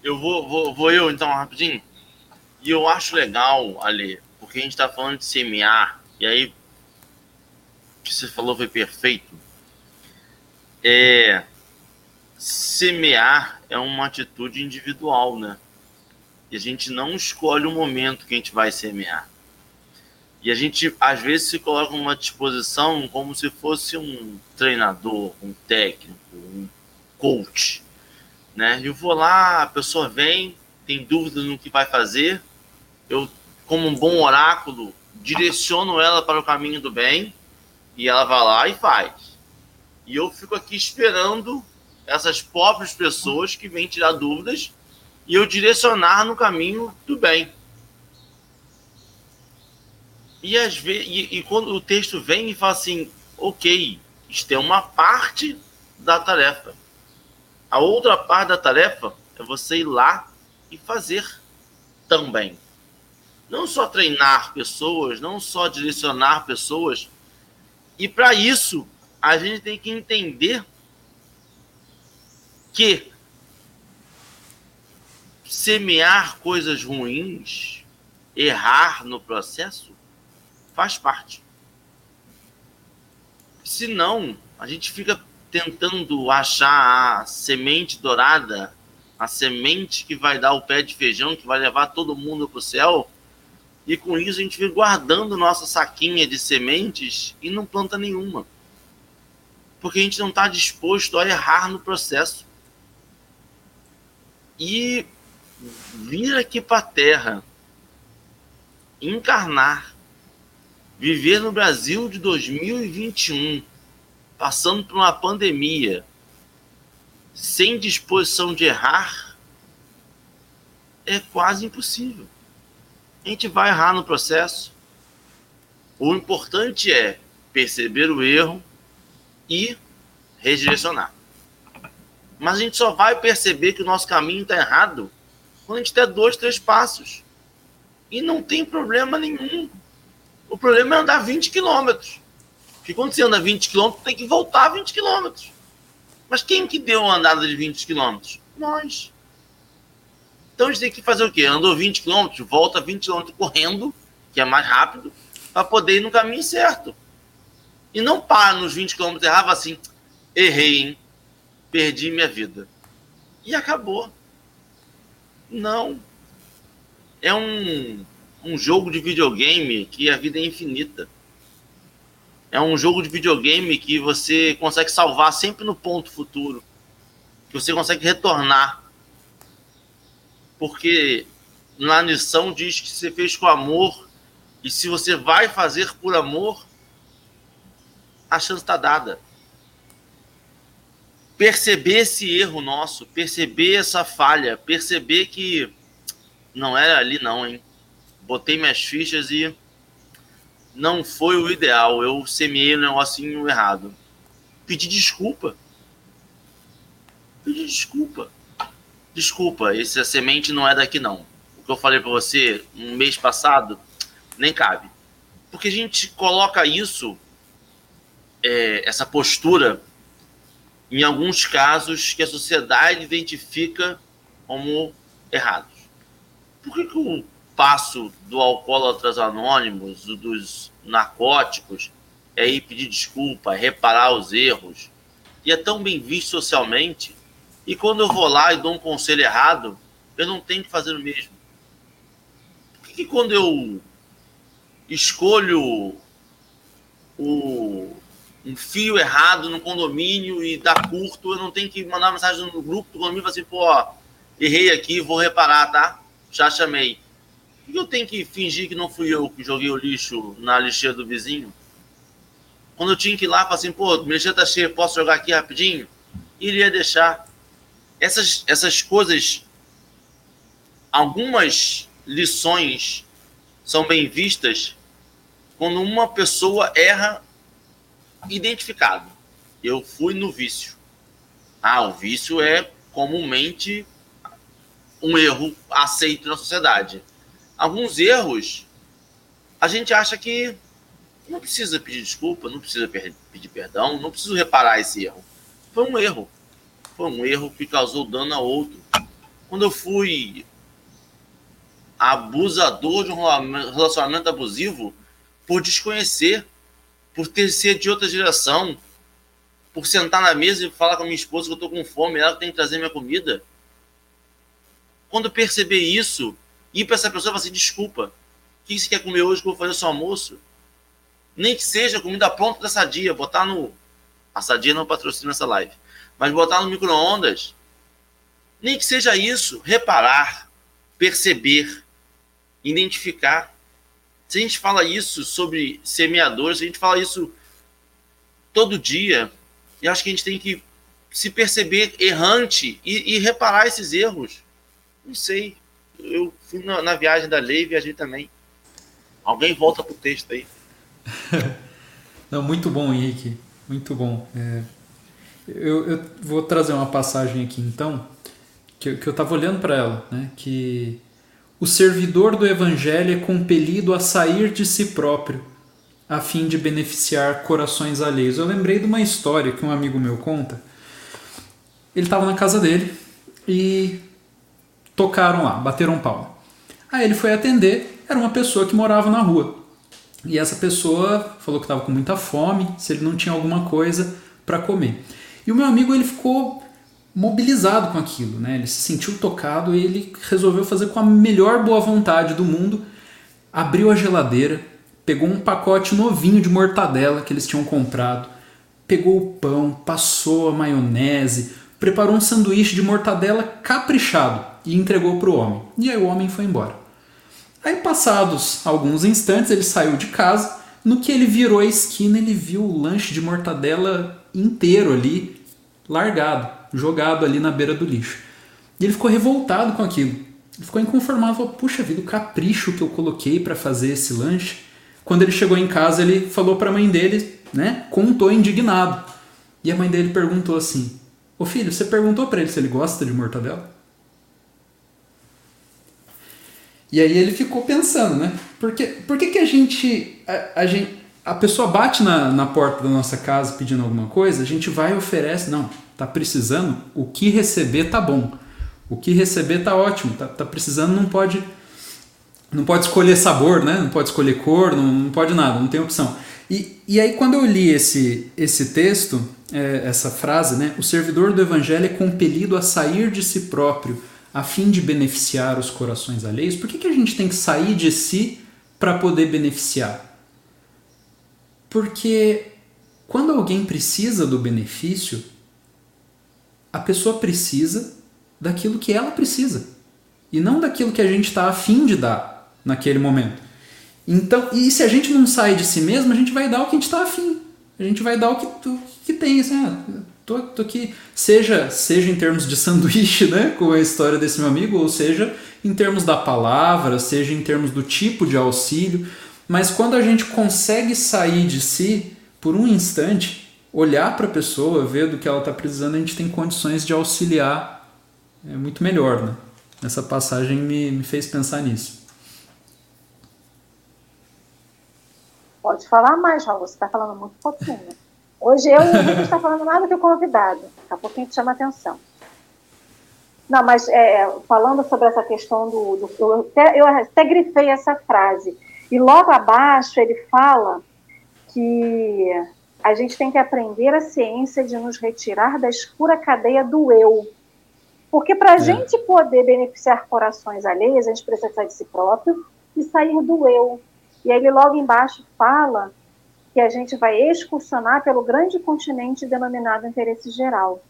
Eu vou, vou, vou eu, então, rapidinho. E eu acho legal, Ale, porque a gente está falando de semear, e aí o que você falou foi perfeito. É, semear é uma atitude individual, né? E a gente não escolhe o momento que a gente vai semear. E a gente, às vezes, se coloca numa disposição como se fosse um treinador, um técnico, um coach, né? Eu vou lá, a pessoa vem, tem dúvida no que vai fazer, eu, como um bom oráculo, direciono ela para o caminho do bem, e ela vai lá e faz. E eu fico aqui esperando essas pobres pessoas que vêm tirar dúvidas e eu direcionar no caminho do bem. E, às vezes, e, e quando o texto vem e fala assim, ok, isto é uma parte da tarefa. A outra parte da tarefa é você ir lá e fazer também. Não só treinar pessoas, não só direcionar pessoas. E para isso, a gente tem que entender que semear coisas ruins, errar no processo, faz parte. Senão, a gente fica tentando achar a semente dourada, a semente que vai dar o pé de feijão, que vai levar todo mundo para o céu, e com isso a gente fica guardando nossa saquinha de sementes e não planta nenhuma. Porque a gente não está disposto a errar no processo. E vir aqui para a Terra, encarnar, viver no Brasil de dois mil e vinte e um, passando por uma pandemia, sem disposição de errar, é quase impossível. A gente vai errar no processo. O importante é perceber o erro e redirecionar. Mas a gente só vai perceber que o nosso caminho está errado quando a gente der dois, três passos. E não tem problema nenhum. O problema é andar vinte quilômetros. Porque quando você anda vinte quilômetros, tem que voltar vinte quilômetros. Mas quem que deu uma andada de vinte quilômetros? Nós. Então a gente tem que fazer o quê? Andou vinte quilômetros, volta vinte quilômetros correndo, que é mais rápido, para poder ir no caminho certo. E não para nos vinte quilômetros errava assim, errei, hein? Perdi minha vida. E acabou. Não. É um, um jogo de videogame que a vida é infinita. É um jogo de videogame que você consegue salvar sempre no ponto futuro. Que você consegue retornar. Porque na lição diz que você fez com amor. E se você vai fazer por amor, a chance está dada. perceber esse erro nosso, perceber essa falha, perceber que não era ali não, hein? Botei minhas fichas e não foi o ideal, eu semeei um negocinho errado. Pedi desculpa. Pedi desculpa. Desculpa, essa semente não é daqui não. O que eu falei para você um mês passado, nem cabe. Porque a gente coloca isso, é, essa postura, em alguns casos que a sociedade identifica como errados. Por que que o passo do Alcoólatras Anônimos, dos Narcóticos, é ir pedir desculpa, reparar os erros? E é tão bem visto socialmente, e quando eu vou lá e dou um conselho errado, eu não tenho que fazer o mesmo. Por que que quando eu escolho o, um fio errado no condomínio e dá curto, eu não tenho que mandar mensagem no grupo do condomínio e falar assim, pô, ó, errei aqui, vou reparar, tá? Já chamei. Por que eu tenho que fingir que não fui eu que joguei o lixo na lixeira do vizinho? Quando eu tinha que ir lá, falar assim, pô, minha lixeira tá cheia, posso jogar aqui rapidinho? Iria deixar. Essas, essas coisas, algumas lições são bem vistas quando uma pessoa erra identificado. Eu fui no vício. Ah, o vício é comumente um erro aceito na sociedade. Alguns erros, a gente acha que não precisa pedir desculpa, não precisa pedir perdão, não preciso reparar esse erro. Foi um erro. Foi um erro que causou dano a outro. Quando eu fui abusador de um relacionamento abusivo, por desconhecer, por ter sido de outra geração, por sentar na mesa e falar com a minha esposa que eu estou com fome, ela tem que trazer minha comida. Quando eu perceber isso, ir para essa pessoa e falar assim, desculpa, o que você quer comer hoje que eu vou fazer o seu almoço? Nem que seja comida pronta da Sadia, botar no... A Sadia não patrocina essa live. Mas botar no micro-ondas. Nem que seja isso. Reparar. Perceber. Identificar. Se a gente fala isso sobre semeadores, se a gente fala isso todo dia, eu acho que a gente tem que se perceber errante e, e reparar esses erros. Não sei. Eu fui na, na viagem da lei e viajei também. Alguém volta pro texto aí. Não, muito bom, Henrique. Muito bom. É, eu, eu vou trazer uma passagem aqui, então, que eu estava olhando para ela, né? Que o servidor do Evangelho é compelido a sair de si próprio, a fim de beneficiar corações alheios. Eu lembrei de uma história que um amigo meu conta. Ele estava na casa dele e tocaram lá, bateram palma. Aí ele foi atender, era uma pessoa que morava na rua. E essa pessoa falou que estava com muita fome, se ele não tinha alguma coisa para comer. E o meu amigo, ele ficou mobilizado com aquilo, né? Ele se sentiu tocado e ele resolveu fazer com a melhor boa vontade do mundo. Abriu a geladeira, pegou um pacote novinho de mortadela que eles tinham comprado, pegou o pão, passou a maionese, preparou um sanduíche de mortadela caprichado e entregou para o homem. E aí o homem foi embora. Aí, passados alguns instantes, ele saiu de casa. No que ele virou a esquina, ele viu o lanche de mortadela inteiro ali, largado, jogado ali na beira do lixo. E ele ficou revoltado com aquilo. Ele ficou inconformado, falou, puxa vida, o capricho que eu coloquei para fazer esse lanche. Quando ele chegou em casa, ele falou para a mãe dele, né, contou indignado. E a mãe dele perguntou assim, ô filho, você perguntou para ele se ele gosta de mortadela? E aí ele ficou pensando, né? Por que, por que, que a, gente, a, a gente... A pessoa bate na, na porta da nossa casa pedindo alguma coisa, a gente vai e oferece... Não, tá precisando, o que receber tá bom. O que receber tá ótimo. Tá, tá precisando, não pode... Não pode escolher sabor, né? Não pode escolher cor, não, não pode nada, não tem opção. E, e aí quando eu li esse, esse texto, é, essa frase, né? O servidor do Evangelho é compelido a sair de si próprio, a fim de beneficiar os corações alheios. Por que que a gente tem que sair de si para poder beneficiar? Porque quando alguém precisa do benefício, a pessoa precisa daquilo que ela precisa, e não daquilo que a gente está a fim de dar naquele momento. Então, e se a gente não sai de si mesmo, a gente vai dar o que a gente está a fim. A gente vai dar o que, o que tem. Assim, ah, tô, tô aqui, seja, seja em termos de sanduíche, né, com a história desse meu amigo, ou seja em termos da palavra, seja em termos do tipo de auxílio, mas quando a gente consegue sair de si por um instante, olhar para a pessoa, ver do que ela está precisando, a gente tem condições de auxiliar é muito melhor, né? Essa passagem me, me fez pensar nisso. Pode falar mais, Raul, você está falando muito pouquinho. Hoje eu não estou falando nada que o convidado, daqui a pouquinho te chama a atenção. Não, mas é, falando sobre essa questão do... do eu, até, eu até grifei essa frase. E logo abaixo ele fala que a gente tem que aprender a ciência de nos retirar da escura cadeia do eu. Porque para a é. gente poder beneficiar corações alheios, a gente precisa sair de si próprio e sair do eu. E aí ele logo embaixo fala que a gente vai excursionar pelo grande continente denominado interesse geral.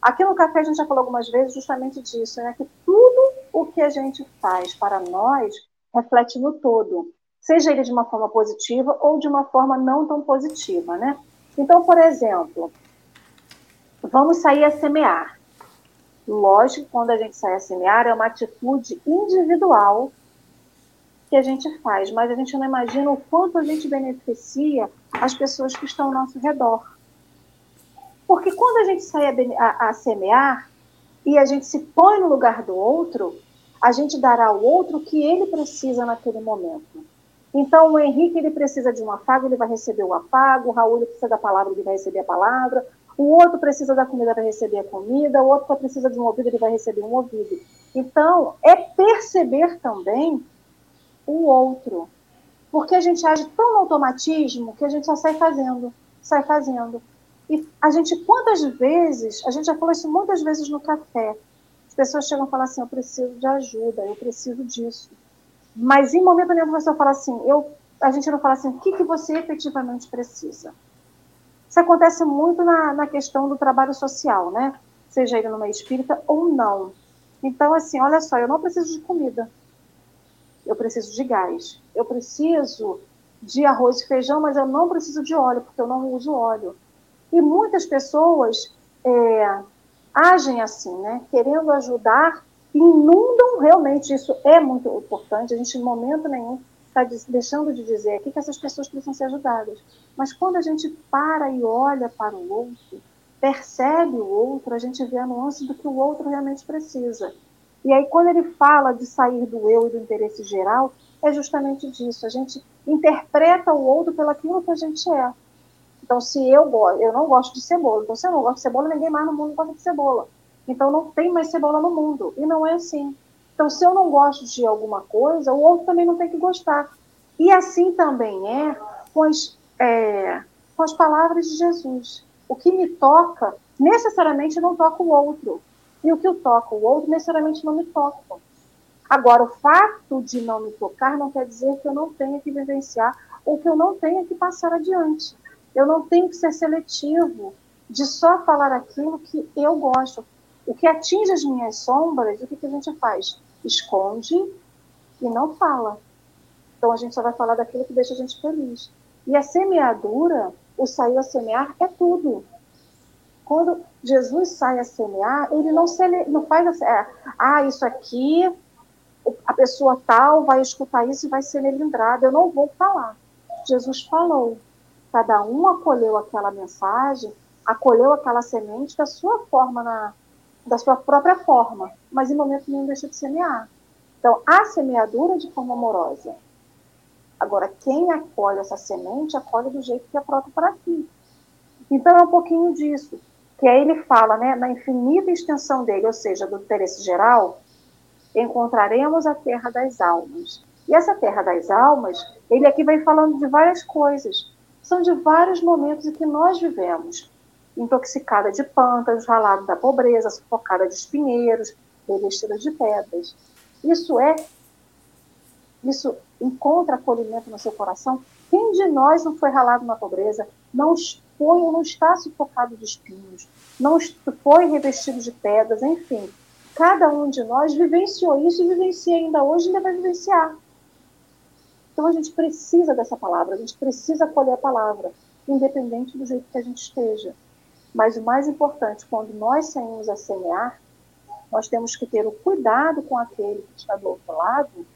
Aqui no Café a gente já falou algumas vezes justamente disso, né? Que tudo o que a gente faz para nós reflete no todo, seja ele de uma forma positiva ou de uma forma não tão positiva, né? Então, por exemplo, vamos sair a semear. Lógico, quando a gente sai a semear é uma atitude individual que a gente faz, mas a gente não imagina o quanto a gente beneficia as pessoas que estão ao nosso redor. Porque quando a gente sai a, a, a semear e a gente se põe no lugar do outro, a gente dará ao outro o que ele precisa naquele momento. Então, o Henrique, ele precisa de um afago, ele vai receber o afago, o Raul, ele precisa da palavra, ele vai receber a palavra, o outro precisa da comida, vai receber a comida, o outro precisa de um ouvido, ele vai receber um ouvido. Então, é perceber também o outro, porque a gente age tão no automatismo que a gente só sai fazendo, sai fazendo. E a gente, quantas vezes, a gente já falou isso muitas vezes no café, as pessoas chegam e falam assim, eu preciso de ajuda, eu preciso disso. Mas em momento nenhum a pessoa fala assim, eu, a gente não fala assim, o que, que você efetivamente precisa? Isso acontece muito na, na questão do trabalho social, né? Seja ele no meio espírita ou não. Então, assim, olha só, eu não preciso de comida. Eu preciso de gás, eu preciso de arroz e feijão, mas eu não preciso de óleo, porque eu não uso óleo. E muitas pessoas é, agem assim, né, querendo ajudar, inundam realmente, isso é muito importante, a gente em momento nenhum está deixando de dizer aqui que essas pessoas precisam ser ajudadas. Mas quando a gente para e olha para o outro, percebe o outro, a gente vê a nuance do que o outro realmente precisa. E aí, quando ele fala de sair do eu e do interesse geral, é justamente disso. A gente interpreta o outro pelaquilo que a gente é. Então, se eu, eu não gosto de cebola, então se eu não gosto de cebola, ninguém mais no mundo gosta de cebola. Então, não tem mais cebola no mundo. E não é assim. Então, se eu não gosto de alguma coisa, o outro também não tem que gostar. E assim também é com as, é, com as palavras de Jesus. O que me toca, necessariamente não toca o outro. E o que eu toco, o outro necessariamente não me toca. Agora, o fato de não me tocar não quer dizer que eu não tenha que vivenciar ou que eu não tenha que passar adiante. Eu não tenho que ser seletivo de só falar aquilo que eu gosto. O que atinge as minhas sombras, o que, que a gente faz? Esconde e não fala. Então, a gente só vai falar daquilo que deixa a gente feliz. E a semeadura, o sair a semear, é tudo. Quando Jesus sai a semear, ele não, sele... não faz assim, é, ah, isso aqui, a pessoa tal vai escutar isso e vai ser melindrada, eu não vou falar. Jesus falou, cada um acolheu aquela mensagem, acolheu aquela semente da sua forma, na... da sua própria forma, mas em momento nenhum deixa de semear. Então, a semeadura de forma amorosa. Agora, quem acolhe essa semente, acolhe do jeito que é próprio para si. Então, é um pouquinho disso. Que aí ele fala, né, na infinita extensão dele, ou seja, do interesse geral, encontraremos a terra das almas. E essa terra das almas, ele aqui vem falando de várias coisas. São de vários momentos em que nós vivemos. Intoxicada de pântanos, ralada da pobreza, sufocada de espinheiros, revestida de pedras. Isso é... Isso encontra acolhimento no seu coração. Quem de nós não foi ralado na pobreza, não foi ou não está sufocado de espinhos, não foi revestido de pedras, enfim. Cada um de nós vivenciou isso e vivencia ainda hoje e ainda vai vivenciar. Então a gente precisa dessa palavra, a gente precisa acolher a palavra, independente do jeito que a gente esteja. Mas o mais importante, quando nós saímos a semear, nós temos que ter o cuidado com aquele que está do outro lado,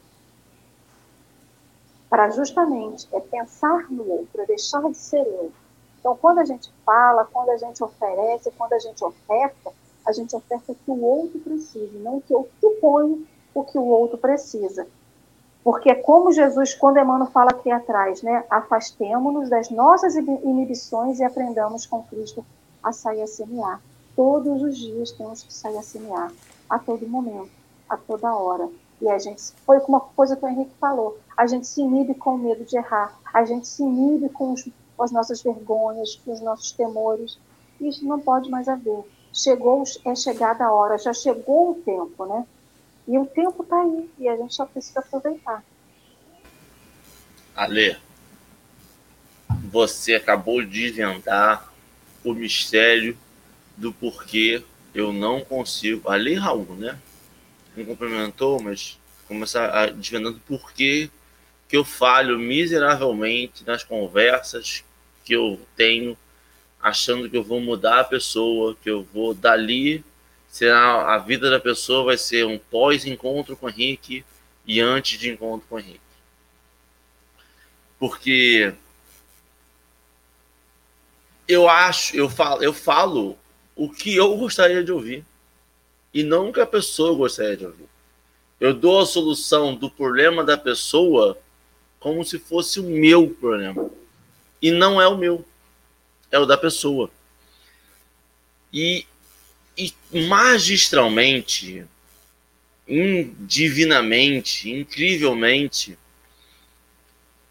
para justamente é pensar no outro, é deixar de ser eu. Então, quando a gente fala, quando a gente oferece, quando a gente oferta, a gente oferta o que o outro precisa, não o que eu suponho o que o outro precisa. Porque é como Jesus, quando Emmanuel fala aqui atrás, né? Afastemo-nos das nossas inibições e aprendamos com Cristo a sair a semear. Todos os dias temos que sair a semear, a todo momento, a toda hora. E a gente, foi uma coisa que o Henrique falou, a gente se inibe com o medo de errar, a gente se inibe com, os, com as nossas vergonhas, com os nossos temores. Isso não pode mais haver. Chegou, é chegada a hora, já chegou o tempo, né? E o tempo está aí, e a gente só precisa aproveitar. Ale, você acabou de inventar o mistério do porquê eu não consigo... Ale e Raul, né? Me complementou, mas começar a desvendando porquê que eu falho miseravelmente nas conversas que eu tenho, achando que eu vou mudar a pessoa, que eu vou dali... Será, a vida da pessoa vai ser um pós-encontro com o Henrique e antes de encontro com o Henrique. Porque eu acho, eu falo, eu falo o que eu gostaria de ouvir e não o que a pessoa gostaria de ouvir. Eu dou a solução do problema da pessoa como se fosse o meu problema. E não é o meu, é o da pessoa. E... E magistralmente, divinamente, incrivelmente,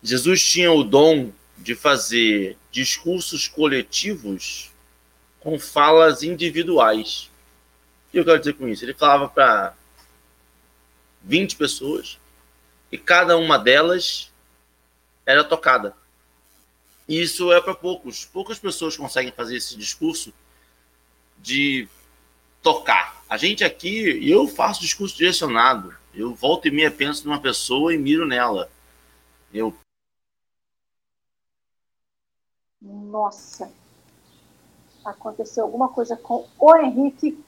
Jesus tinha o dom de fazer discursos coletivos com falas individuais. O que eu quero dizer com isso? Ele falava para vinte pessoas e cada uma delas era tocada. E isso é para poucos. Poucas pessoas conseguem fazer esse discurso de... tocar. A gente aqui, eu faço discurso direcionado, eu volto e meia penso numa pessoa e miro nela. Eu... Nossa, aconteceu alguma coisa com o Henrique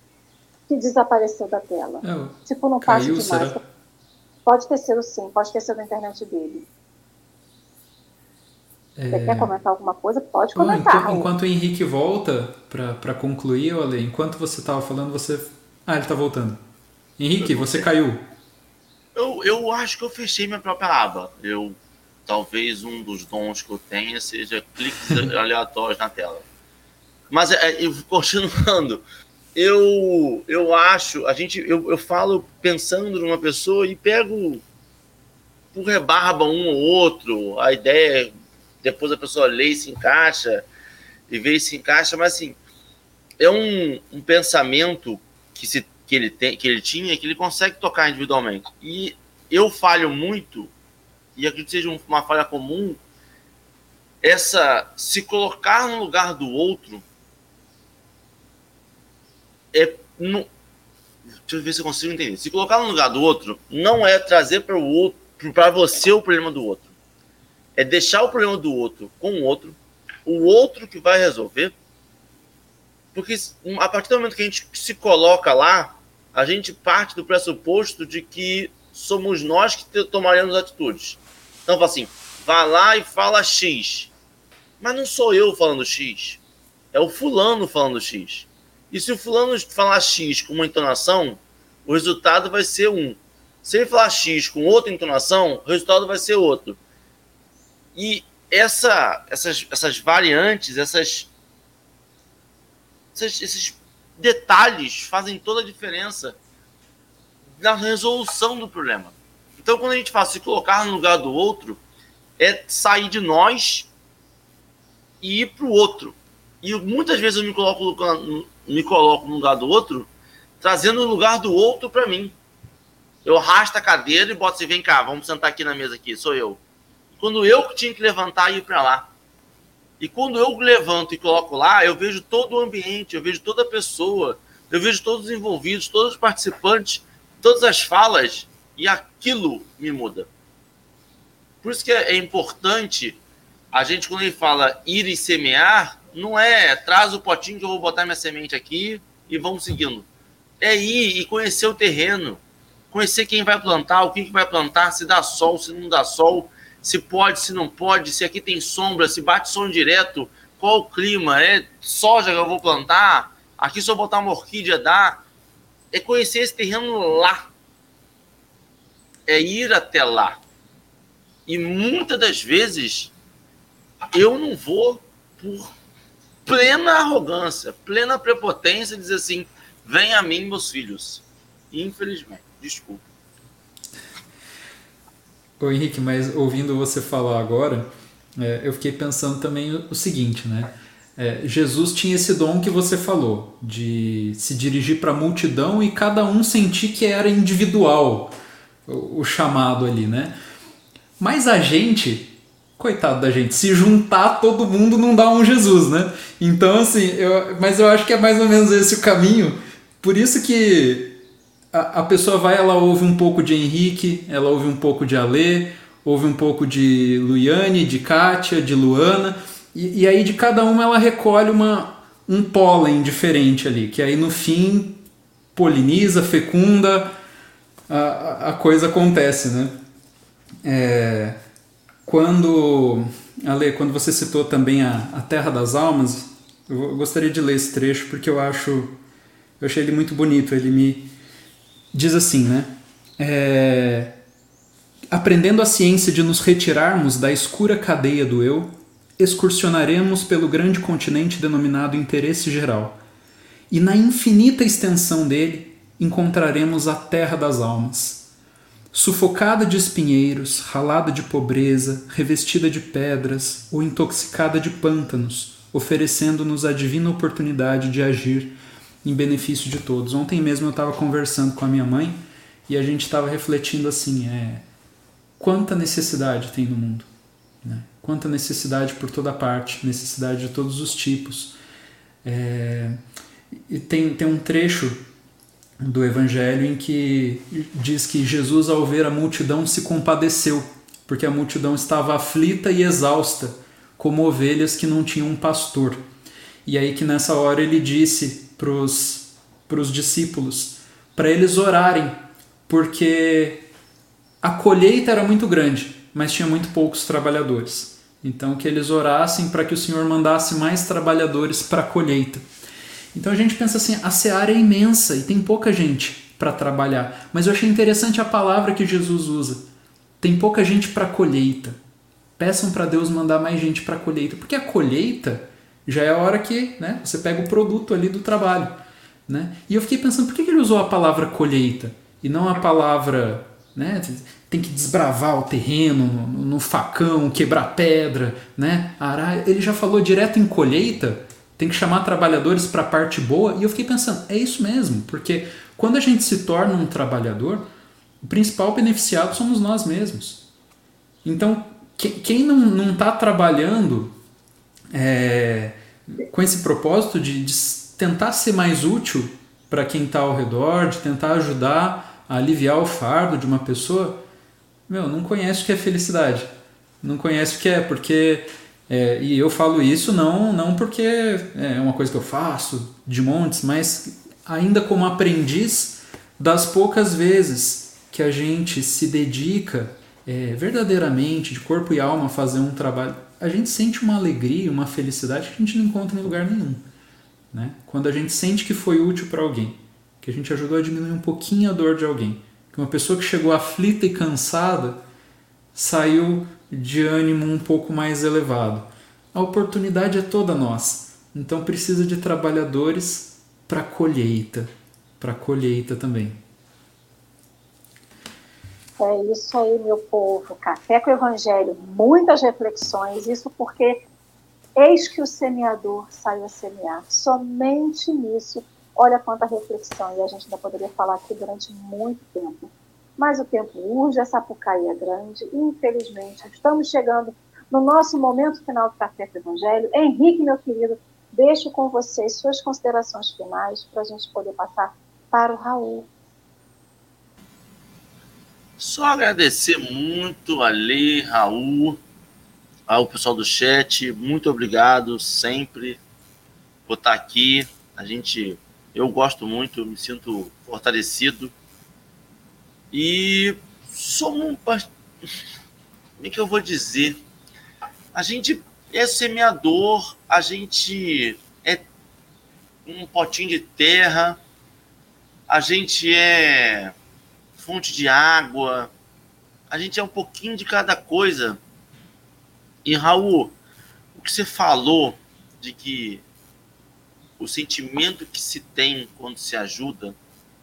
que desapareceu da tela. Não, tipo, não passa demais. Será? Pode ter sido sim, pode ter sido a internet dele. Você é... quer comentar alguma coisa? Pode comentar. Não, enquanto, enquanto o Henrique volta, para concluir, Ale, enquanto você estava falando, você... Ah, ele está voltando. Henrique, você caiu. Eu, eu acho que eu fechei minha própria aba. Eu, talvez um dos dons que eu tenha seja cliques aleatórios na tela. Mas, é, eu, continuando, eu, eu acho... A gente, eu, eu falo pensando numa pessoa e pego por rebarba um ou outro, a ideia... Depois a pessoa lê e se encaixa, e vê e se encaixa, mas assim, é um, um pensamento que, se, que, ele tem, que ele tinha, que ele consegue tocar individualmente. E eu falho muito, e acredito que seja uma falha comum, essa se colocar no lugar do outro, é, não, deixa eu ver se eu consigo entender, se colocar no lugar do outro, não é trazer para o outro, para você o problema do outro. É deixar o problema do outro com o outro, o outro que vai resolver. Porque a partir do momento que a gente se coloca lá, a gente parte do pressuposto de que somos nós que tomaremos atitudes. Então, assim, vá lá e fala X. Mas não sou eu falando X. É o fulano falando X. E se o fulano falar X com uma entonação, o resultado vai ser um. Se ele falar X com outra entonação, o resultado vai ser outro. E essa, essas, essas variantes, essas, essas, esses detalhes fazem toda a diferença na resolução do problema. Então, quando a gente fala se colocar no lugar do outro, é sair de nós e ir para o outro. E muitas vezes eu me coloco, me coloco no lugar do outro, trazendo o lugar do outro para mim. Eu arrasto a cadeira e boto assim, vem cá, vamos sentar aqui na mesa aqui, sou eu. Quando eu tinha que levantar e ir para lá. E quando eu levanto e coloco lá, eu vejo todo o ambiente, eu vejo toda a pessoa, eu vejo todos os envolvidos, todos os participantes, todas as falas, e aquilo me muda. Por isso que é importante a gente, quando ele fala ir e semear, Não é, traz o potinho que eu vou botar minha semente aqui e vamos seguindo. É ir e conhecer o terreno, conhecer quem vai plantar, o que que vai plantar, se dá sol, se não dá sol, se pode, se não pode, se aqui tem sombra, se bate sol direto, qual o clima, é soja que eu vou plantar, aqui se eu botar uma orquídea dá, é conhecer esse terreno lá, é ir até lá. E muitas das vezes eu não vou por plena arrogância, plena prepotência, dizer assim, vem a mim, meus filhos. Infelizmente, desculpa. Ô Henrique, mas ouvindo você falar agora, é, eu fiquei pensando também o seguinte, né? É, Jesus tinha esse dom que você falou, de se dirigir para a multidão e cada um sentir que era individual o, o chamado ali, né? Mas a gente... Coitado da gente, se juntar todo mundo não dá um Jesus, né? Então, assim, eu, mas eu acho que é mais ou menos esse o caminho. Por isso que a, a pessoa vai, ela ouve um pouco de Henrique, ela ouve um pouco de Alê, ouve um pouco de Luiane, de Kátia, de Luana, e, e aí de cada uma ela recolhe uma, um pólen diferente ali, que aí no fim poliniza, fecunda, a, a coisa acontece, né? É... Quando, Ale, quando você citou também a, a Terra das Almas, eu gostaria de ler esse trecho porque eu acho, eu achei ele muito bonito. Ele me diz assim, né? É, aprendendo a ciência de nos retirarmos da escura cadeia do eu, excursionaremos pelo grande continente denominado interesse geral. E na infinita extensão dele, encontraremos a Terra das Almas. Sufocada de espinheiros, ralada de pobreza, revestida de pedras ou intoxicada de pântanos, oferecendo-nos a divina oportunidade de agir em benefício de todos. Ontem mesmo eu estava conversando com a minha mãe e a gente estava refletindo assim, é, quanta necessidade tem no mundo, né? Quanta necessidade por toda parte, necessidade de todos os tipos. É, e tem, tem um trecho do Evangelho em que diz que Jesus, ao ver a multidão, se compadeceu, porque a multidão estava aflita e exausta, como ovelhas que não tinham um pastor. E aí que nessa hora ele disse para os discípulos, para eles orarem, porque a colheita era muito grande, mas tinha muito poucos trabalhadores. Então que eles orassem para que o Senhor mandasse mais trabalhadores para a colheita. Então a gente pensa assim, a seara é imensa e tem pouca gente para trabalhar. Mas eu achei interessante a palavra que Jesus usa. Tem pouca gente para a colheita. Peçam para Deus mandar mais gente para a colheita. Porque a colheita já é a hora que, né, você pega o produto ali do trabalho, né? E eu fiquei pensando, por que ele usou a palavra colheita e não a palavra... Né? Tem que desbravar o terreno, no, no facão, quebrar pedra, né? Arar. Ele já falou direto em colheita... Tem que chamar trabalhadores para a parte boa. E eu fiquei pensando, é isso mesmo. Porque quando a gente se torna um trabalhador, o principal beneficiado somos nós mesmos. Então, que, quem não está trabalhando é, com esse propósito de, de tentar ser mais útil para quem está ao redor, de tentar ajudar a aliviar o fardo de uma pessoa, meu, não conhece o que é felicidade. Não conhece o que é, porque... É, e eu falo isso não, não porque é uma coisa que eu faço de montes, mas ainda como aprendiz das poucas vezes que a gente se dedica é, verdadeiramente, de corpo e alma, a fazer um trabalho, a gente sente uma alegria, uma felicidade que a gente não encontra em lugar nenhum, né? Quando a gente sente que foi útil para alguém, que a gente ajudou a diminuir um pouquinho a dor de alguém, que uma pessoa que chegou aflita e cansada saiu... de ânimo um pouco mais elevado. A oportunidade é toda nossa. Então precisa de trabalhadores para colheita, para colheita também. É isso aí, meu povo. Café com o Evangelho, muitas reflexões. Isso porque eis que o semeador saiu a semear. Somente nisso, olha quanta reflexão. E a gente ainda poderia falar aqui durante muito tempo. Mas o tempo urge, a Sapucaí é grande, infelizmente. Estamos chegando no nosso momento final do Café com o Evangelho. Henrique, meu querido, deixo com vocês suas considerações finais para a gente poder passar para o Raul. Só agradecer muito a Lê, Raul, ao pessoal do chat, muito obrigado sempre por estar aqui. A gente, eu gosto muito, me sinto fortalecido. E somos um... Como é que eu vou dizer? A gente é semeador, a gente é um potinho de terra, a gente é fonte de água, a gente é um pouquinho de cada coisa. E, Raul, o que você falou de que o sentimento que se tem quando se ajuda,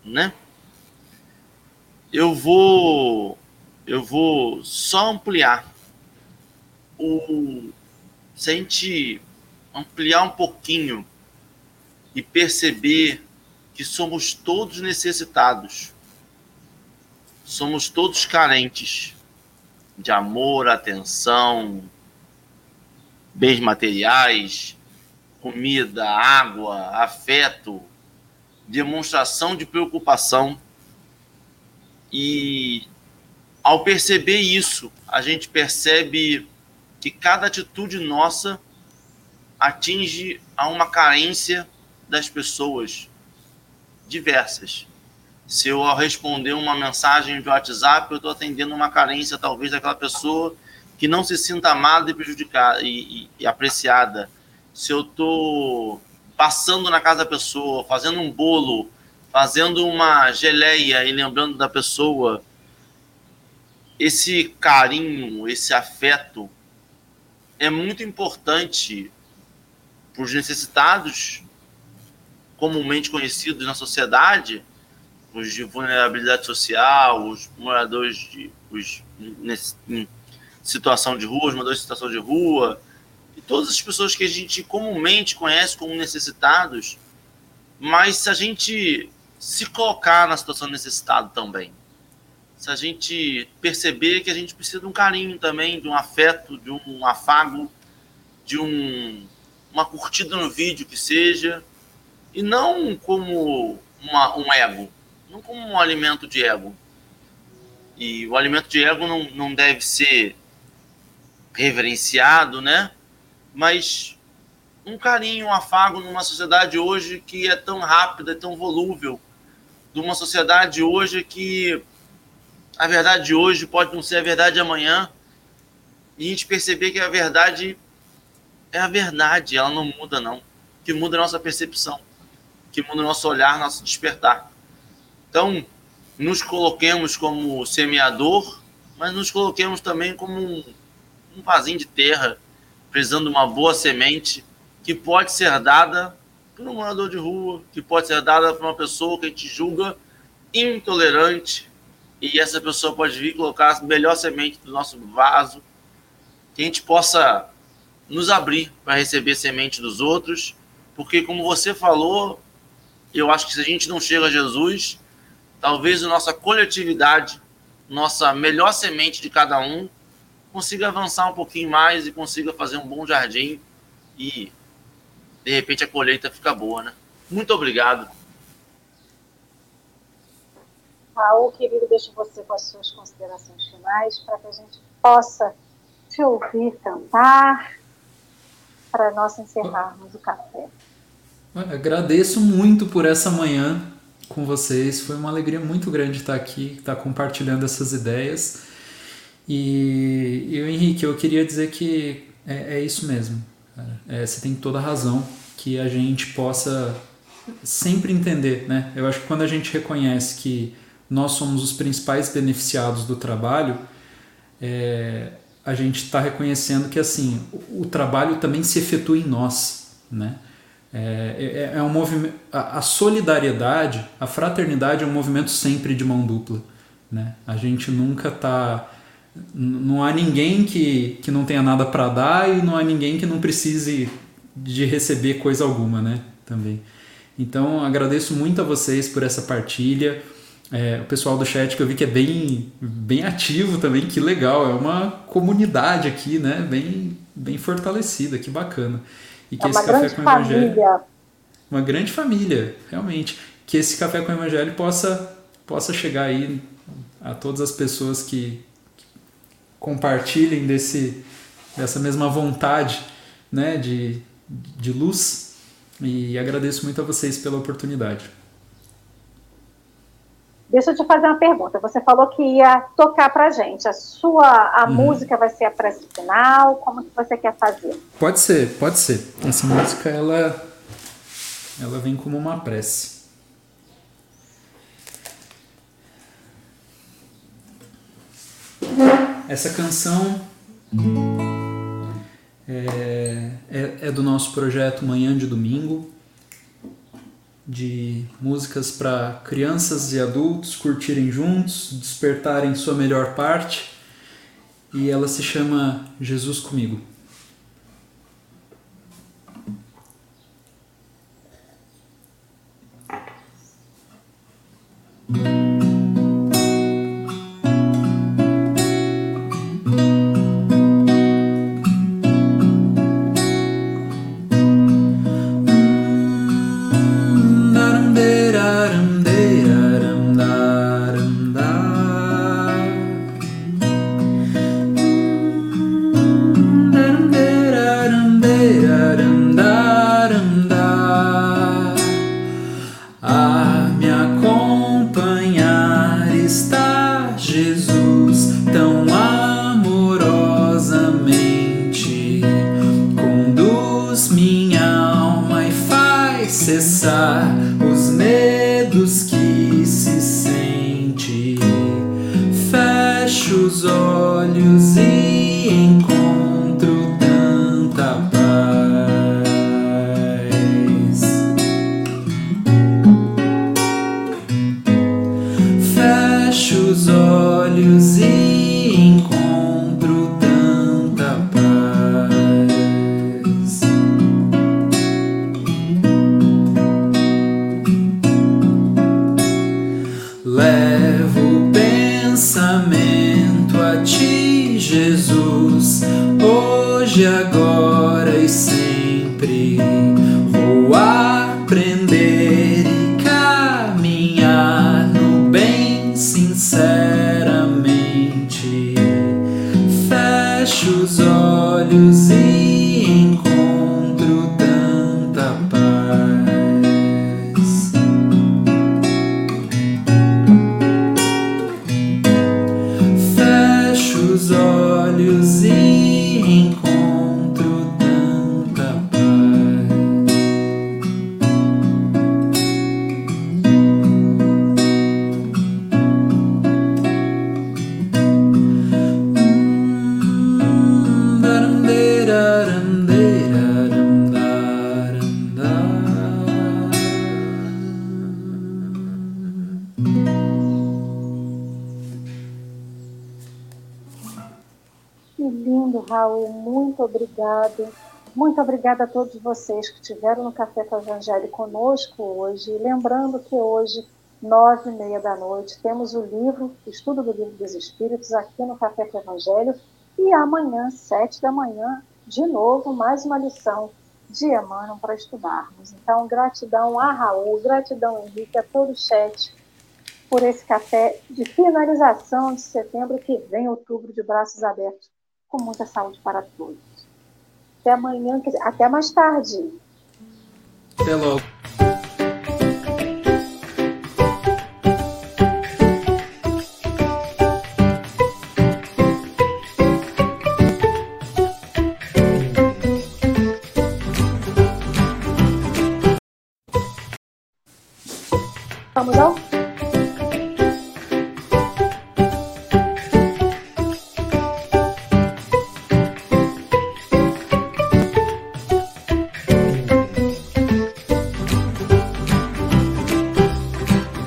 né? Eu vou, eu vou só ampliar. O, se a gente ampliar um pouquinho e perceber que somos todos necessitados, somos todos carentes de amor, atenção, bens materiais, comida, água, afeto, demonstração de preocupação. E ao perceber isso, a gente percebe que cada atitude nossa atinge a uma carência das pessoas diversas. Se eu responder uma mensagem de WhatsApp, eu estou atendendo uma carência talvez daquela pessoa que não se sinta amada e prejudicada e, e, e apreciada. Se eu estou passando na casa da pessoa, fazendo um bolo, fazendo uma geleia e lembrando da pessoa, esse carinho, esse afeto é muito importante para os necessitados, comumente conhecidos na sociedade, os de vulnerabilidade social, os moradores de os, em situação de rua, os moradores de situação de rua, e todas as pessoas que a gente comumente conhece como necessitados. Mas se a gente se colocar na situação de necessitado também, se a gente perceber que a gente precisa de um carinho também, de um afeto, de um afago, de um, uma curtida no vídeo que seja, e não como uma, um ego, não como um alimento de ego. E o alimento de ego não, não deve ser reverenciado, né? Mas um carinho, um afago numa sociedade hoje que é tão rápida, é tão volúvel, de uma sociedade hoje que a verdade de hoje pode não ser a verdade de amanhã, e a gente perceber que a verdade é a verdade, ela não muda não, que muda a nossa percepção, que muda o nosso olhar, nosso despertar. Então, nos coloquemos como semeador, mas nos coloquemos também como um, um vasinho de terra, precisando de uma boa semente, que pode ser dada por um morador de rua, que pode ser dada por uma pessoa que a gente julga intolerante, e essa pessoa pode vir colocar a melhor semente do nosso vaso, que a gente possa nos abrir para receber semente dos outros, porque, como você falou, eu acho que se a gente não chega a Jesus, talvez a nossa coletividade, nossa melhor semente de cada um, consiga avançar um pouquinho mais e consiga fazer um bom jardim e... de repente a colheita fica boa, né? Muito obrigado. Raul, querido, deixo você com as suas considerações finais para que a gente possa te ouvir cantar para nós encerrarmos o café. Agradeço muito por essa manhã com vocês. Foi uma alegria muito grande estar aqui, estar compartilhando essas ideias. E, e Henrique, eu queria dizer que é, é isso mesmo. É, você tem toda a razão, que a gente possa sempre entender, né? Eu acho que quando a gente reconhece que nós somos os principais beneficiados do trabalho, é, a gente está reconhecendo que assim, o, o trabalho também se efetua em nós, né? É, é, é um movimento, a, a solidariedade, a fraternidade é um movimento sempre de mão dupla, né? A gente nunca está... Não há ninguém que, que não tenha nada para dar e não há ninguém que não precise de receber coisa alguma, né? Também. Então, agradeço muito a vocês por essa partilha. É, o pessoal do chat que eu vi que é bem, bem ativo também, que legal. É uma comunidade aqui, né? Bem, bem fortalecida, que bacana. E que é uma esse café com o Evangelho. Família. Uma grande família, realmente. Que esse café com o Evangelho possa, possa chegar aí a todas as pessoas que compartilhem desse, dessa mesma vontade, né, de, de luz, e agradeço muito a vocês pela oportunidade. Deixa eu te fazer uma pergunta. Você falou que ia tocar pra gente. A sua a hum. música vai ser a prece final? Como que você quer fazer? Pode ser, pode ser. Essa música, ela, ela vem como uma prece. Essa canção é, é, é do nosso projeto Manhã de Domingo, de músicas para crianças e adultos curtirem juntos, despertarem sua melhor parte, e ela se chama Jesus Comigo. Muito obrigada a todos vocês que estiveram no Café com o Evangelho conosco hoje. Lembrando que hoje, nove e meia da noite, temos o livro, o estudo do Livro dos Espíritos aqui no Café com o Evangelho. E amanhã, sete da manhã, de novo, mais uma lição de Emmanuel para estudarmos. Então, gratidão a Raul, gratidão, Henrique, a todo o chat por esse café de finalização de setembro, que vem outubro de braços abertos, com muita saúde para todos. Até amanhã, até mais tarde. Até logo. Vamos ao